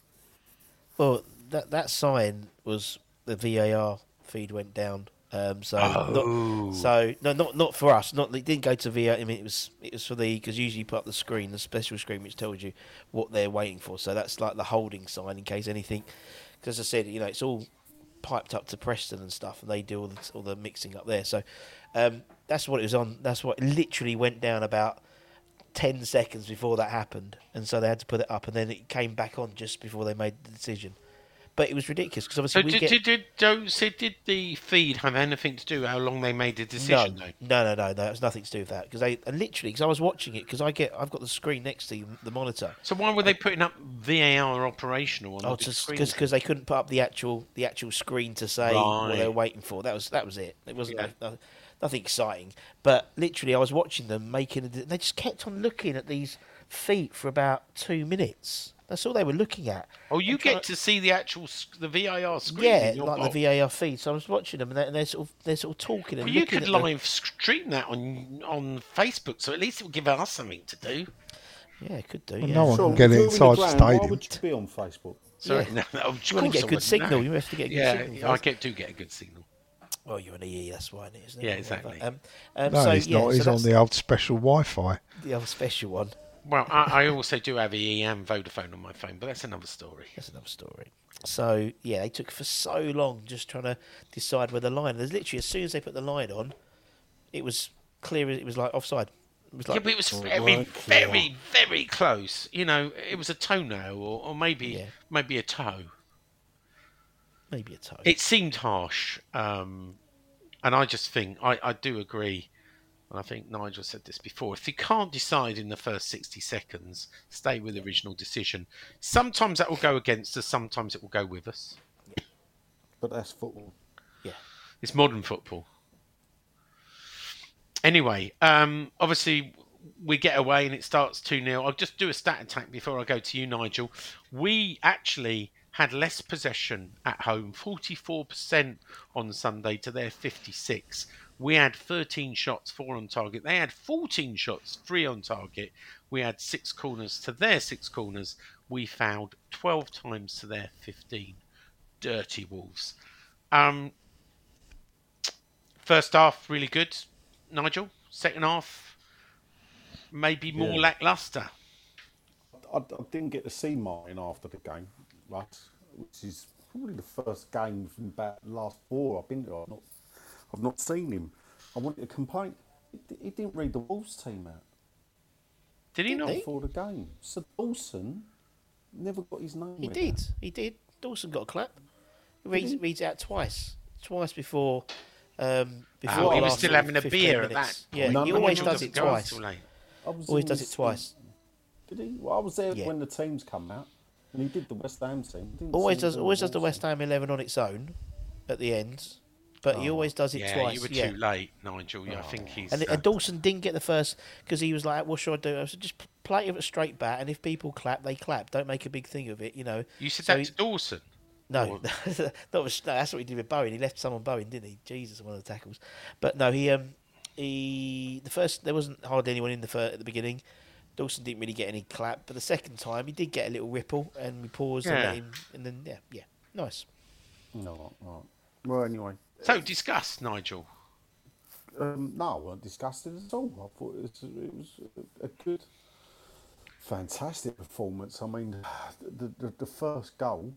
Well, that that sign was the V A R feed went down. Um, so, oh. not, so no, not not for us. Not it didn't go to V A R. I mean, it was it was for the because usually you put up the screen, the special screen which tells you what they're waiting for. So that's like the holding sign in case anything. Because I said, you know, it's all piped up to Preston and stuff, and they do all the, all the mixing up there. So um, that's what it was on. That's what it literally went down about ten seconds before that happened, and so they had to put it up, and then it came back on just before they made the decision. But it was ridiculous because obviously so we did, get. Did, did, did, so did the feed have anything to do with how long they made the decision? No, though? no, no, no. no it was nothing to do with that because they and literally because I was watching it because I get I've got the screen next to the monitor. So why were they putting up V A R operational on oh, the screen? Because because they couldn't put up the actual the actual screen to say right. what they were waiting for. That was that was it. It wasn't. Yeah. No, nothing exciting. But literally, I was watching them making. A, they just kept on looking at these feet for about two minutes. That's all they were looking at. Oh, you I'm get to... to see the actual the V A R screen. Yeah, in your like box. The V A R feed. So I was watching them, and they're, and they're sort of they're sort of talking. And well, you could live stream that on on Facebook, so at least it would give us something to do. Yeah, it could do. Well, yeah. No one so can get inside the stadium. Why would you be on Facebook? Sorry, yeah. no, no, you want to get a good signal. Know. You have to get a good yeah, signal. Yeah, I get, do get a good signal. Well, you're on E E, that's why, isn't it? Yeah, exactly. Um, um, no, so, he's yeah, not. He's so on the old special Wi-Fi. The old special one. Well, I, I also do have E E and Vodafone on my phone, but that's another story. That's another story. So, yeah, they took for so long just trying to decide where the line... There's literally, as soon as they put the line on, it was clear, it was like offside. It was like, yeah, but it was very, right, very, very close. You know, it was a toenail or, or maybe yeah. maybe a toe. Maybe a toe. It seemed harsh. Um, and I just think, I, I do agree... And I think Nigel said this before. If you can't decide in the first sixty seconds, stay with the original decision. Sometimes that will go against us. Sometimes it will go with us. Yeah. But that's football. Yeah. It's modern football. Anyway, um, obviously we get away and it starts two nil. I'll just do a stat attack before I go to you, Nigel. We actually had less possession at home, forty-four percent on Sunday to their fifty-six percent. We had thirteen shots, four on target. They had fourteen shots, three on target. We had six corners to their six corners. We fouled twelve times to their fifteen. Dirty Wolves. Um, first half, really good, Nigel. Second half, maybe more yeah. lacklustre. I, I didn't get to see Martin after the game, right? Which is probably the first game from about the last four I've been to. I've not I've not seen him. I wanted to complain. He didn't read the Wolves team out. Did he not? Before the game. So Dawson never got his name. He did. That. He did. Dawson got a clap. He reads, reads out twice. Twice before... Um, before oh, he was still having a beer minutes. At that point. Yeah, no, he no, always does it twice. Always does it twice. Did he? Well, I was there yeah. when the teams come out. And he did the West Ham team. Always does Always does the West Ham eleven on its own at the end. But oh, he always does it yeah, twice. You were yeah. too late, Nigel. Yeah, oh. I think he's. And, uh, and Dawson didn't get the first because he was like, "What should I do?" I said, "Just play it at a straight bat, and if people clap, they clap. Don't make a big thing of it, you know." You said so that he... to Dawson. No, that was, no, that's what he did with Bowen. He left someone Bowen, didn't he? Jesus, one of the tackles. But no, he um he the first there wasn't hardly anyone in the first, at the beginning. Dawson didn't really get any clap, but the second time he did get a little ripple, and we paused yeah. and let him, and then yeah, yeah, nice. No, no. Well, anyway. So, disgust, Nigel. Um, no, I wasn't disgusted at all. I thought it was, it was a good, fantastic performance. I mean, the the, the first goal,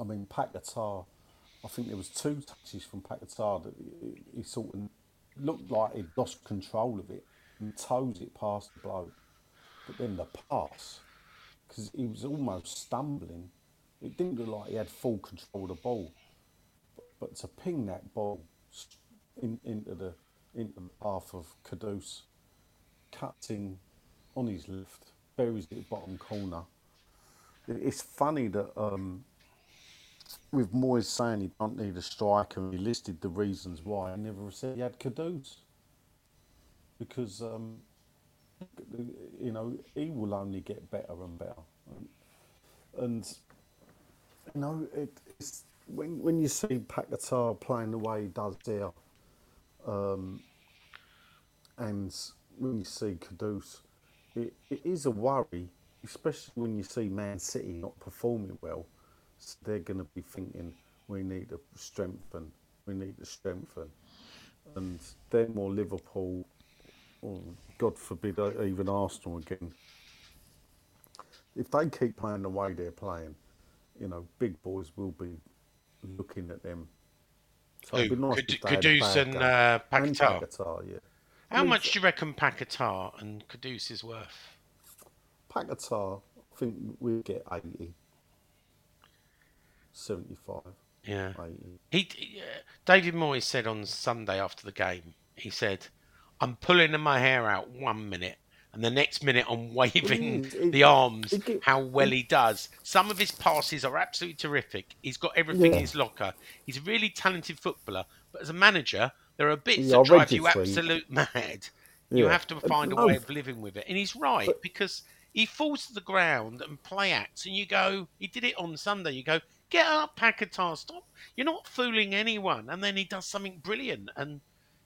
I mean, Pacatall, I think there was two touches from Pacatall that he, he sort of looked like he'd lost control of it and toes it past the bloke. But then the pass, because he was almost stumbling, it didn't look like he had full control of the ball. But to ping that ball in, into the into the path of Kudus, cuts in on his left, buries it bottom corner. It's funny that um, with Moyes saying he don't need a striker, he listed the reasons why. I never said he had Kudus. because um, you know, he will only get better and better. And you know, it, it's when when you see Pacatall playing the way he does there, um, and when you see Kudus, it, it is a worry, especially when you see Man City not performing well. So they're going to be thinking, we need to strengthen, we need to strengthen. And then more Liverpool, or God forbid, even Arsenal again. If they keep playing the way they're playing, you know, big boys will be looking at them. So Ooh, nice Kud- Kudus and uh, Pacatall. Pacatall, yeah. How I mean, much do you reckon Pacatall and Kudus is worth? Pacatall, I think we'll get eighty. seventy-five. Yeah. He, he uh, David Moyes said on Sunday after the game, he said, I'm pulling my hair out one minute and the next minute I'm waving it, it, the arms, it, it, how well it, he does. Some of his passes are absolutely terrific. He's got everything yeah. in his locker. He's a really talented footballer. But as a manager, there are bits yeah, that drive you absolute mad. Yeah. You have to find a way of living with it. And he's right, but, because he falls to the ground and play acts and you go, he did it on Sunday, you go, get up, Pacatall, stop. You're not fooling anyone. And then he does something brilliant. And,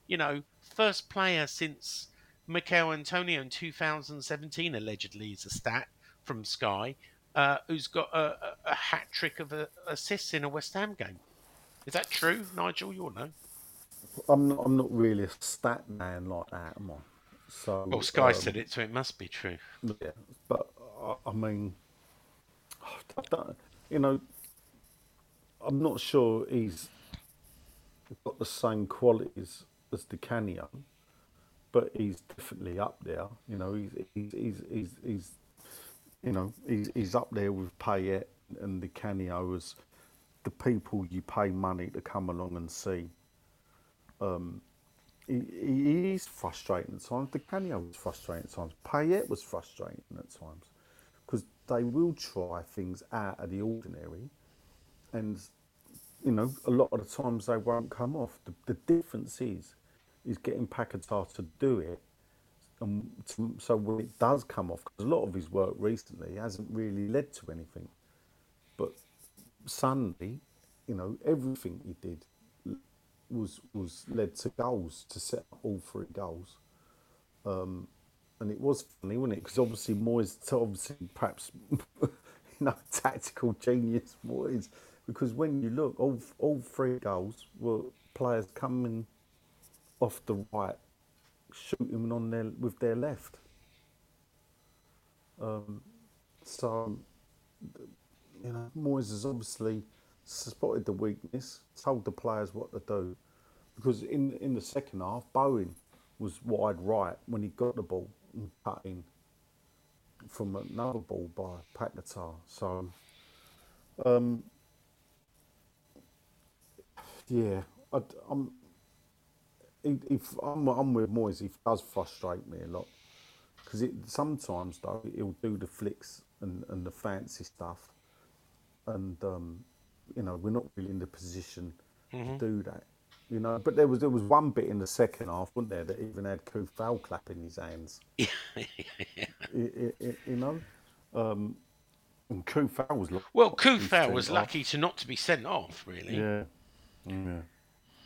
you know, first player since Mikel Antonio in two thousand seventeen, allegedly, is a stat from Sky, uh, who's got a, a, a hat-trick of a, assists in a West Ham game. Is that true, Nigel? You'll know. I'm not, I'm not really a stat man like that, am I? So, well, Sky um, said it, so it must be true. Yeah, but, I, I mean, I don't, you know, I'm not sure he's got the same qualities as Di Canio, but he's definitely up there. You know, he's he's he's he's, he's you know he's he's up there with Payet and Di Canio as the people you pay money to come along and see. Um, he, he is frustrating at times. Di Canio was frustrating at times. Payet was frustrating at times because they will try things out of the ordinary. And, you know, a lot of the times they won't come off. The, the difference is, is getting Pacatall to do it. And to, so when it does come off, because a lot of his work recently hasn't really led to anything. But suddenly, you know, everything he did was was led to goals, to set up all three goals. Um, and it was funny, wasn't it? Because obviously Moyes, obviously perhaps, you know, tactical genius Moyes. Because when you look, all all three goals were players coming off the right, shooting on their with their left. Um, so, you know, Moyes has obviously spotted the weakness, told the players what to do. Because in in the second half, Bowen was wide right when he got the ball and cut in from another ball by Pacatall. So. Um, Yeah, I, I'm. If I'm, I'm with Moyes, he does frustrate me a lot because it sometimes though he'll do the flicks and, and the fancy stuff, and um, you know we're not really in the position mm-hmm. to do that, you know. But there was there was one bit in the second half, wasn't there, that even had Coufal clapping his hands, yeah. it, it, it, you know. Um, and Coufal was lucky well, Coufal was lucky off. to not to be sent off, really. Yeah. Yeah.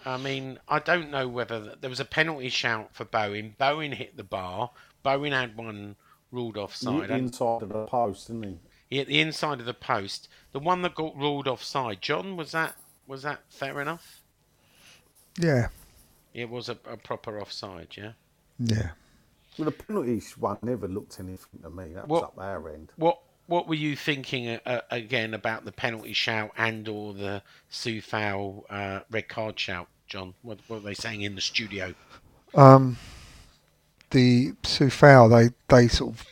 I mean, I don't know whether the, there was a penalty shout for Bowen. Bowen hit the bar. Bowen had one ruled offside. The inside of the post, didn't he? He hit the inside of the post. The one that got ruled offside. John, was that was that fair enough? Yeah. It was a, a proper offside, yeah? Yeah. Well, the penalty one never looked anything to me. That was what, up our end. What? What were you thinking uh, again about the penalty shout and or the Coufal uh, red card shout, John? What, what were they saying in the studio? Um, the Coufal, they they sort of,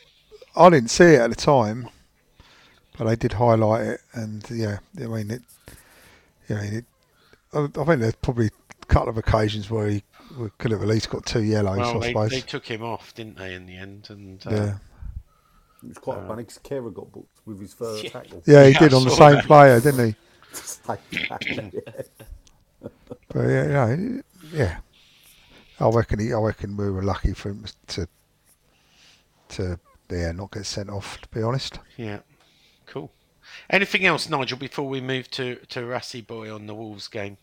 I didn't see it at the time, but they did highlight it, and yeah, I mean it. Yeah, it, I think there's probably a couple of occasions where he could have at least got two yellows. Well, I they, suppose they took him off, didn't they, in the end? And uh, yeah. It was quite uh, funny because Kera got booked with his first yeah. tackle. Yeah, he yeah, did on the same that. player, didn't he? But yeah, you know, yeah. I reckon he, I reckon we were lucky for him to to yeah not get sent off, to be honest. Yeah, cool. Anything else, Nigel, before we move to to Rassi Boy on the Wolves game?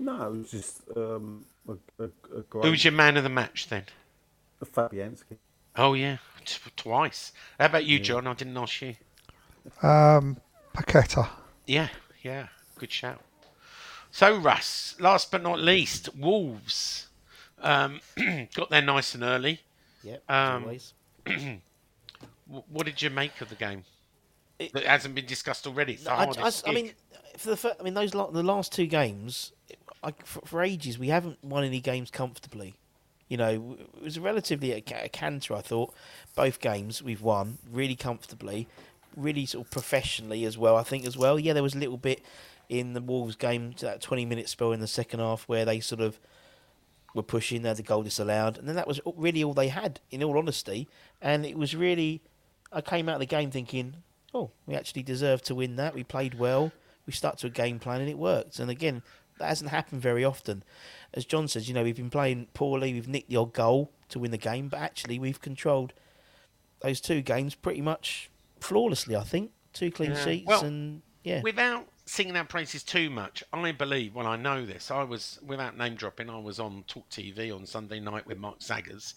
No, it was just um, a, a, a great. Who's your man of the match then? Fabianski. Oh yeah, T- twice. How about you, yeah. John? I didn't ask you. Um, Pacatall. Yeah, yeah, good shout. So, Russ, last but not least, Wolves um, got there nice and early. Yeah, um, always. What did you make of the game? It, it hasn't been discussed already. It's the I, hardest I, I mean, for the first, I mean, those the last two games, I, for, for ages, we haven't won any games comfortably. You know, it was relatively a, a canter, I thought. Both games we've won really comfortably, really sort of professionally as well, I think, as well. Yeah, there was a little bit in the Wolves game to that twenty-minute spell in the second half where they sort of were pushing, they had the goal disallowed, and then that was really all they had, in all honesty. And it was really, I came out of the game thinking, oh, we actually deserved to win that. We played well. We stuck to a game plan and it worked. And again, that hasn't happened very often. As John says, you know, we've been playing poorly. We've nicked the odd goal to win the game, but actually we've controlled those two games pretty much flawlessly, I think. Two clean yeah. sheets well, and, yeah. Without singing our praises too much, I believe, well, I know this, I was, without name dropping, I was on Talk T V on Sunday night with Mark Zaggers,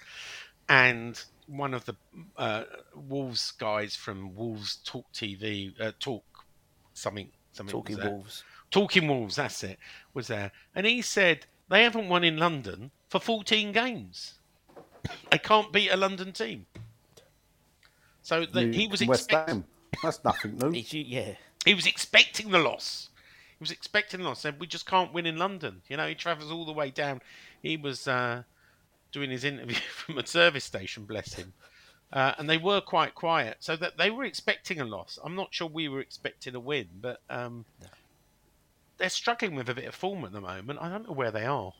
and one of the uh, Wolves guys from Wolves Talk T V, uh, Talk something, something Talking Wolves. Talking Wolves, that's it, was there. And he said, they haven't won in London for fourteen games. They can't beat a London team. So the, he was expecting... That's nothing new. Yeah. He was expecting the loss. He was expecting the loss. Said, we just can't win in London. You know, he travels all the way down. He was uh, doing his interview from a service station, bless him. Uh, and they were quite quiet. So that they were expecting a loss. I'm not sure we were expecting a win, but um, no. They're struggling with a bit of form at the moment. I don't know where they are.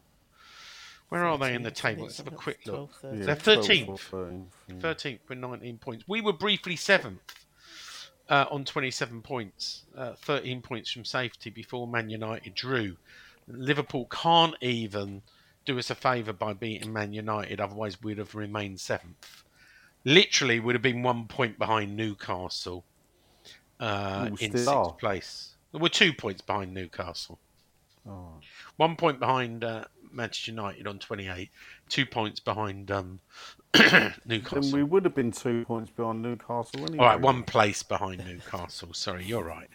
Where are they in the table? Let's have a quick look. Yeah, they're thirteenth. thirteenth with nineteen points. We were briefly seventh. Uh, on twenty-seven points, uh, thirteen points from safety before Man United drew. Liverpool can't even do us a favour by beating Man United, otherwise we'd have remained seventh. Literally, we'd have been one point behind Newcastle uh, Ooh, in sixth place. We're two points behind Newcastle. Oh. One point behind uh, Manchester United on twenty-eight. Two points behind um, Newcastle. Then we would have been two points behind Newcastle anyway. All right, one place behind Newcastle. Sorry, you're right.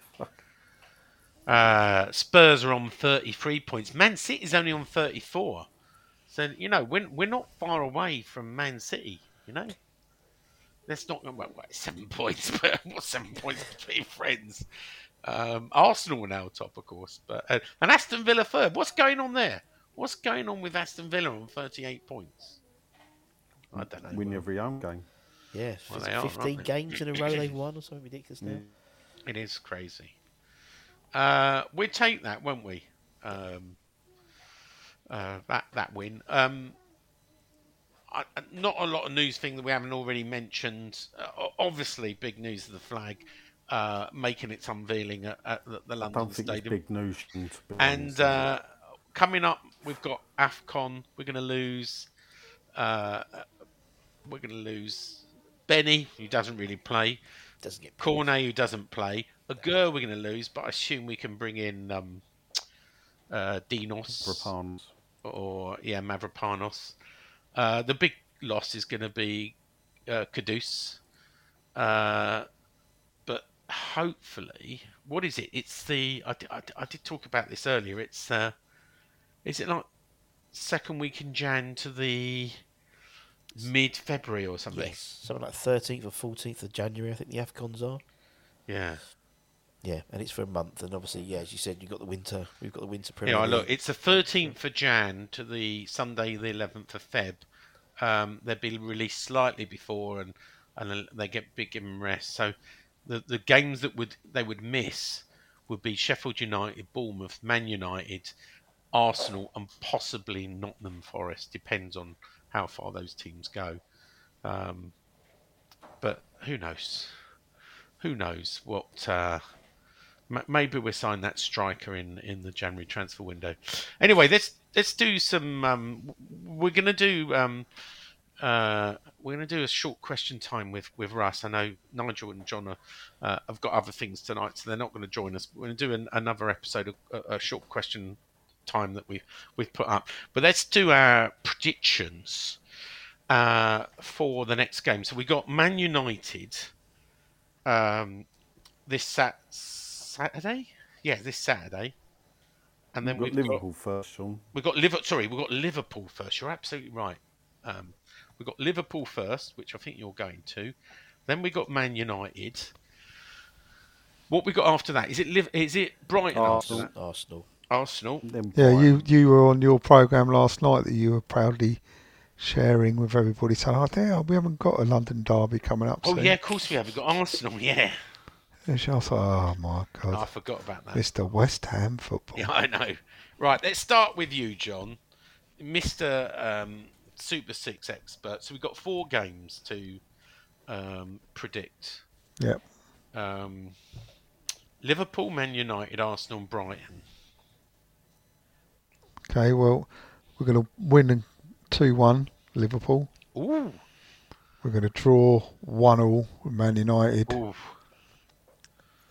Uh, Spurs are on thirty-three points. Man City's only on thirty-four. So, you know, we're, we're not far away from Man City, you know? That's not... Well, wait, seven points. But what's seven points between friends? Um, Arsenal are now top, of course. But uh, and Aston Villa third. What's going on there? What's going on with Aston Villa on thirty-eight points? I don't know. Win well. Every home game. Yeah, well, they fifteen are, games in a row they've won or something ridiculous now. Yeah. It is crazy. Uh, we'd take that, won't we? Um, uh, that that win. Um, I, not a lot of news thing that we haven't already mentioned. Uh, obviously, big news of the flag. Uh, making its unveiling at, at the, the London I don't think Stadium. It's big news. And uh, coming up, we've got AFCON. We're going to lose. Uh, we're going to lose Benny, who doesn't really play. Doesn't get Cornet, who doesn't play. A girl we're going to lose, but I assume we can bring in um, uh, Dinos Mavropanos. or yeah, Mavropanos. Uh, the big loss is going to be uh, Kudus. Uh, Hopefully, what is it? It's the I, I, I did talk about this earlier. It's uh, is it like second week in Jan to the mid February or something? Yes, something like thirteenth or fourteenth of January. I think the AFCONs are. Yeah, yeah, and it's for a month. And obviously, yeah, as you said, you've got the winter. We've got the winter Premier. Yeah, look, it's the thirteenth of Jan to the Sunday, the eleventh of Feb. Um, they'll be released slightly before, and and they get big given rest. So. The the games that would they would miss would be Sheffield United, Bournemouth, Man United, Arsenal, and possibly Nottingham Forest. Depends on how far those teams go. Um, but who knows? Who knows what uh, Maybe we sign that striker in, in the January transfer window. Anyway, let's let's do some. Um, we're gonna do um, uh, we're gonna do a short question time with, with Russ. I know Nigel and John are, uh, have got other things tonight, so they're not going to join us. But we're gonna do an, another episode of uh, a short question time that we we've put up. But let's do our predictions uh, for the next game. So we got Man United um, this Saturday. Saturday? Yeah, this Saturday. And then we've got we've Liverpool got, first, Sean. We've got Liverpool, sorry, we've got Liverpool first. You're absolutely right. Um, we've got Liverpool first, which I think you're going to. Then we got Man United. What we got after that? Is it is it Brighton? Arsenal. Arsenal. Arsenal. Yeah, you, you were on your programme last night that you were proudly sharing with everybody. So, oh, there, we haven't got a London derby coming up soon. Oh, yeah, of course we have. We've got Arsenal, yeah. I thought, oh my God. Oh, I forgot about that. Mister West Ham football. Yeah, I know. Right, let's start with you, John. Mister Um, Super Six expert. So we've got four games to um, predict. Yep. Um, Liverpool, Man United, Arsenal and Brighton. Okay, well, we're going to win two one, Liverpool. Ooh. We're going to draw one all with Man United. Ooh.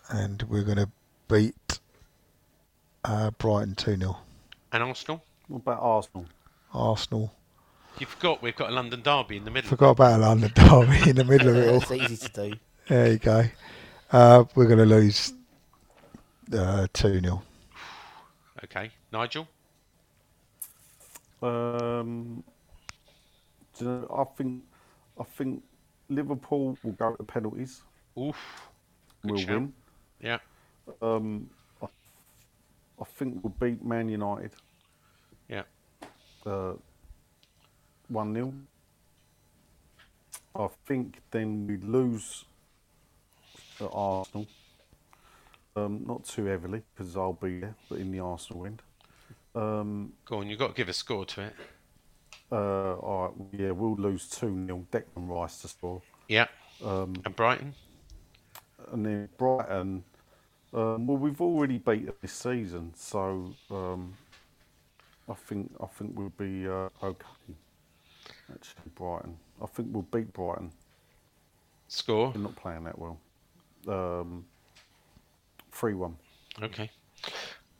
And we're going to beat uh, Brighton two nil. And Arsenal? What about Arsenal? Arsenal. You forgot we've got a London derby in the middle. Forgot about a London derby in the middle of it all. It's easy to do. There you go. Uh, we're going to lose uh, two nil. Okay. Nigel? Um, do you know, I think I think Liverpool will go to penalties. Oof. We'll show. Win. Yeah. Um, I, I think we'll beat Man United. Yeah. Uh, one nil. I think then we lose at Arsenal. Um, not too heavily, because I'll be there, but in the Arsenal end. Um, Go on, you've got to give a score to it. Uh, all right, yeah, we'll lose two nil. Declan Rice to score. Yeah. Um, and Brighton? And then Brighton, um, well, we've already beaten this season, so um, I think I think we'll be uh, okay. Actually, Brighton, I think we'll beat Brighton. Score? They're not playing that well. Um, three one. Okay.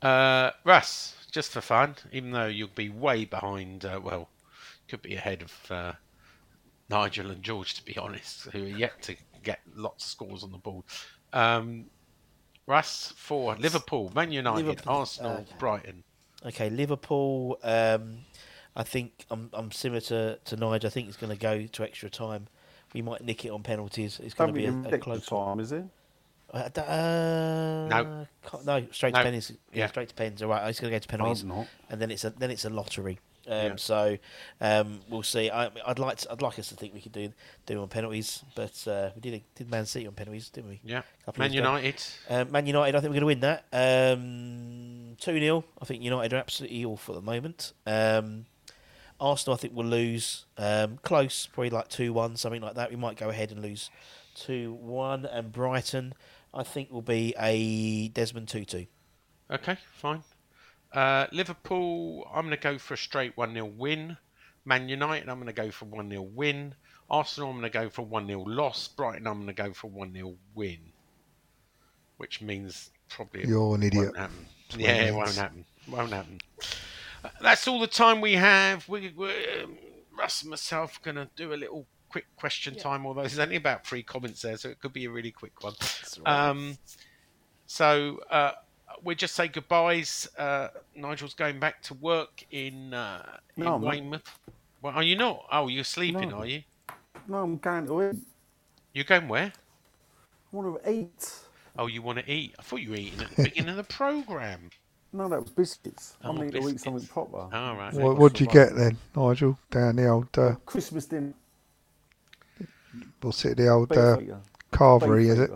Uh, Russ, just for fun, even though you'll be way behind, uh, well, could be ahead of uh, Nigel and George, to be honest, who are yet to get lots of scores on the board. Um, Russ, for Liverpool, Man United, Liverpool, Arsenal, okay. Brighton. Okay, Liverpool, um, I think I'm, I'm similar to, to Nigel. I think it's going to go to extra time. We might nick it on penalties. It's going to be a, a close time, is it? Uh, no. No, straight no. to pens. Yeah, straight to pens. All right, it's going to go to penalties. Not. And then it's a, then it's a lottery. Um, yeah. So um, we'll see. I, I'd like to, I'd like us to think we could do do on penalties, but uh, we did did Man City on penalties, didn't we? Yeah. Man United. Um, Man United. I think we're going to win that two nil. Um, I think United are absolutely awful at the moment. Um, Arsenal, I think we'll lose um, close, probably like two one, something like that. We might go ahead and lose two one. And Brighton, I think, will be a Desmond two two. Okay, fine. Uh, Liverpool, I'm going to go for a straight one nil win. Man United, I'm going to go for one nil win. Arsenal, I'm going to go for one nil loss. Brighton, I'm going to go for one nil win. Which means probably You're an idiot. Won't happen. Yeah, minutes. It won't happen. Won't happen. Uh, that's all the time we have. We, we're, um, Russ and myself are going to do a little quick question yeah. time, although there's only about three comments there, so it could be a really quick one. Right. Um, so... Uh, We'll just say goodbyes. Uh, Nigel's going back to work in, uh, no, in Weymouth. Well, are you not? Oh, you're sleeping, no. Are you? No, I'm going to eat. You're going where? I want to eat. Oh, you want to eat? I thought you were eating at the beginning of the programme. No, that was biscuits. Oh, I need to eat something proper. All oh, right. What what'd you get then, Nigel? Down the old... Uh, Christmas dinner. We'll sit at the old uh, carvery, is it?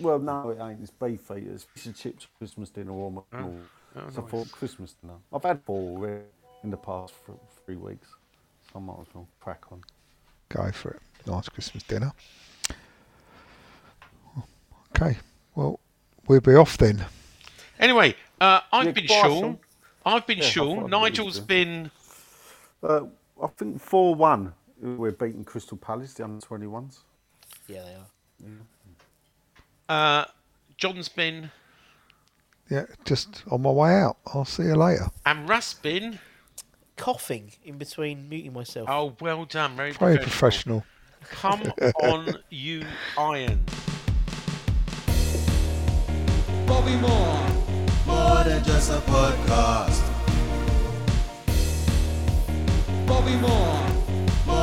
Well, no, it ain't. It's beef eaters, fish and chips, Christmas dinner, or my oh, oh, so nice. For Christmas dinner. I've had four in the past for three weeks, so I might as well crack on. Go for it. Nice Christmas dinner. Okay, well, we'll be off then. Anyway, uh, I've, yeah, been Sean. I've been yeah, Sean. Nigel's been... Uh, I think four one. We're beating Crystal Palace, the under twenty-ones. Yeah, they are. Yeah. Uh, John's been... Yeah, just on my way out. I'll see you later. And Russ been... coughing in between muting myself. Oh, well done. Very, very professional. professional. Come on, you iron. Bobby Moore. More than just a podcast. Bobby Moore.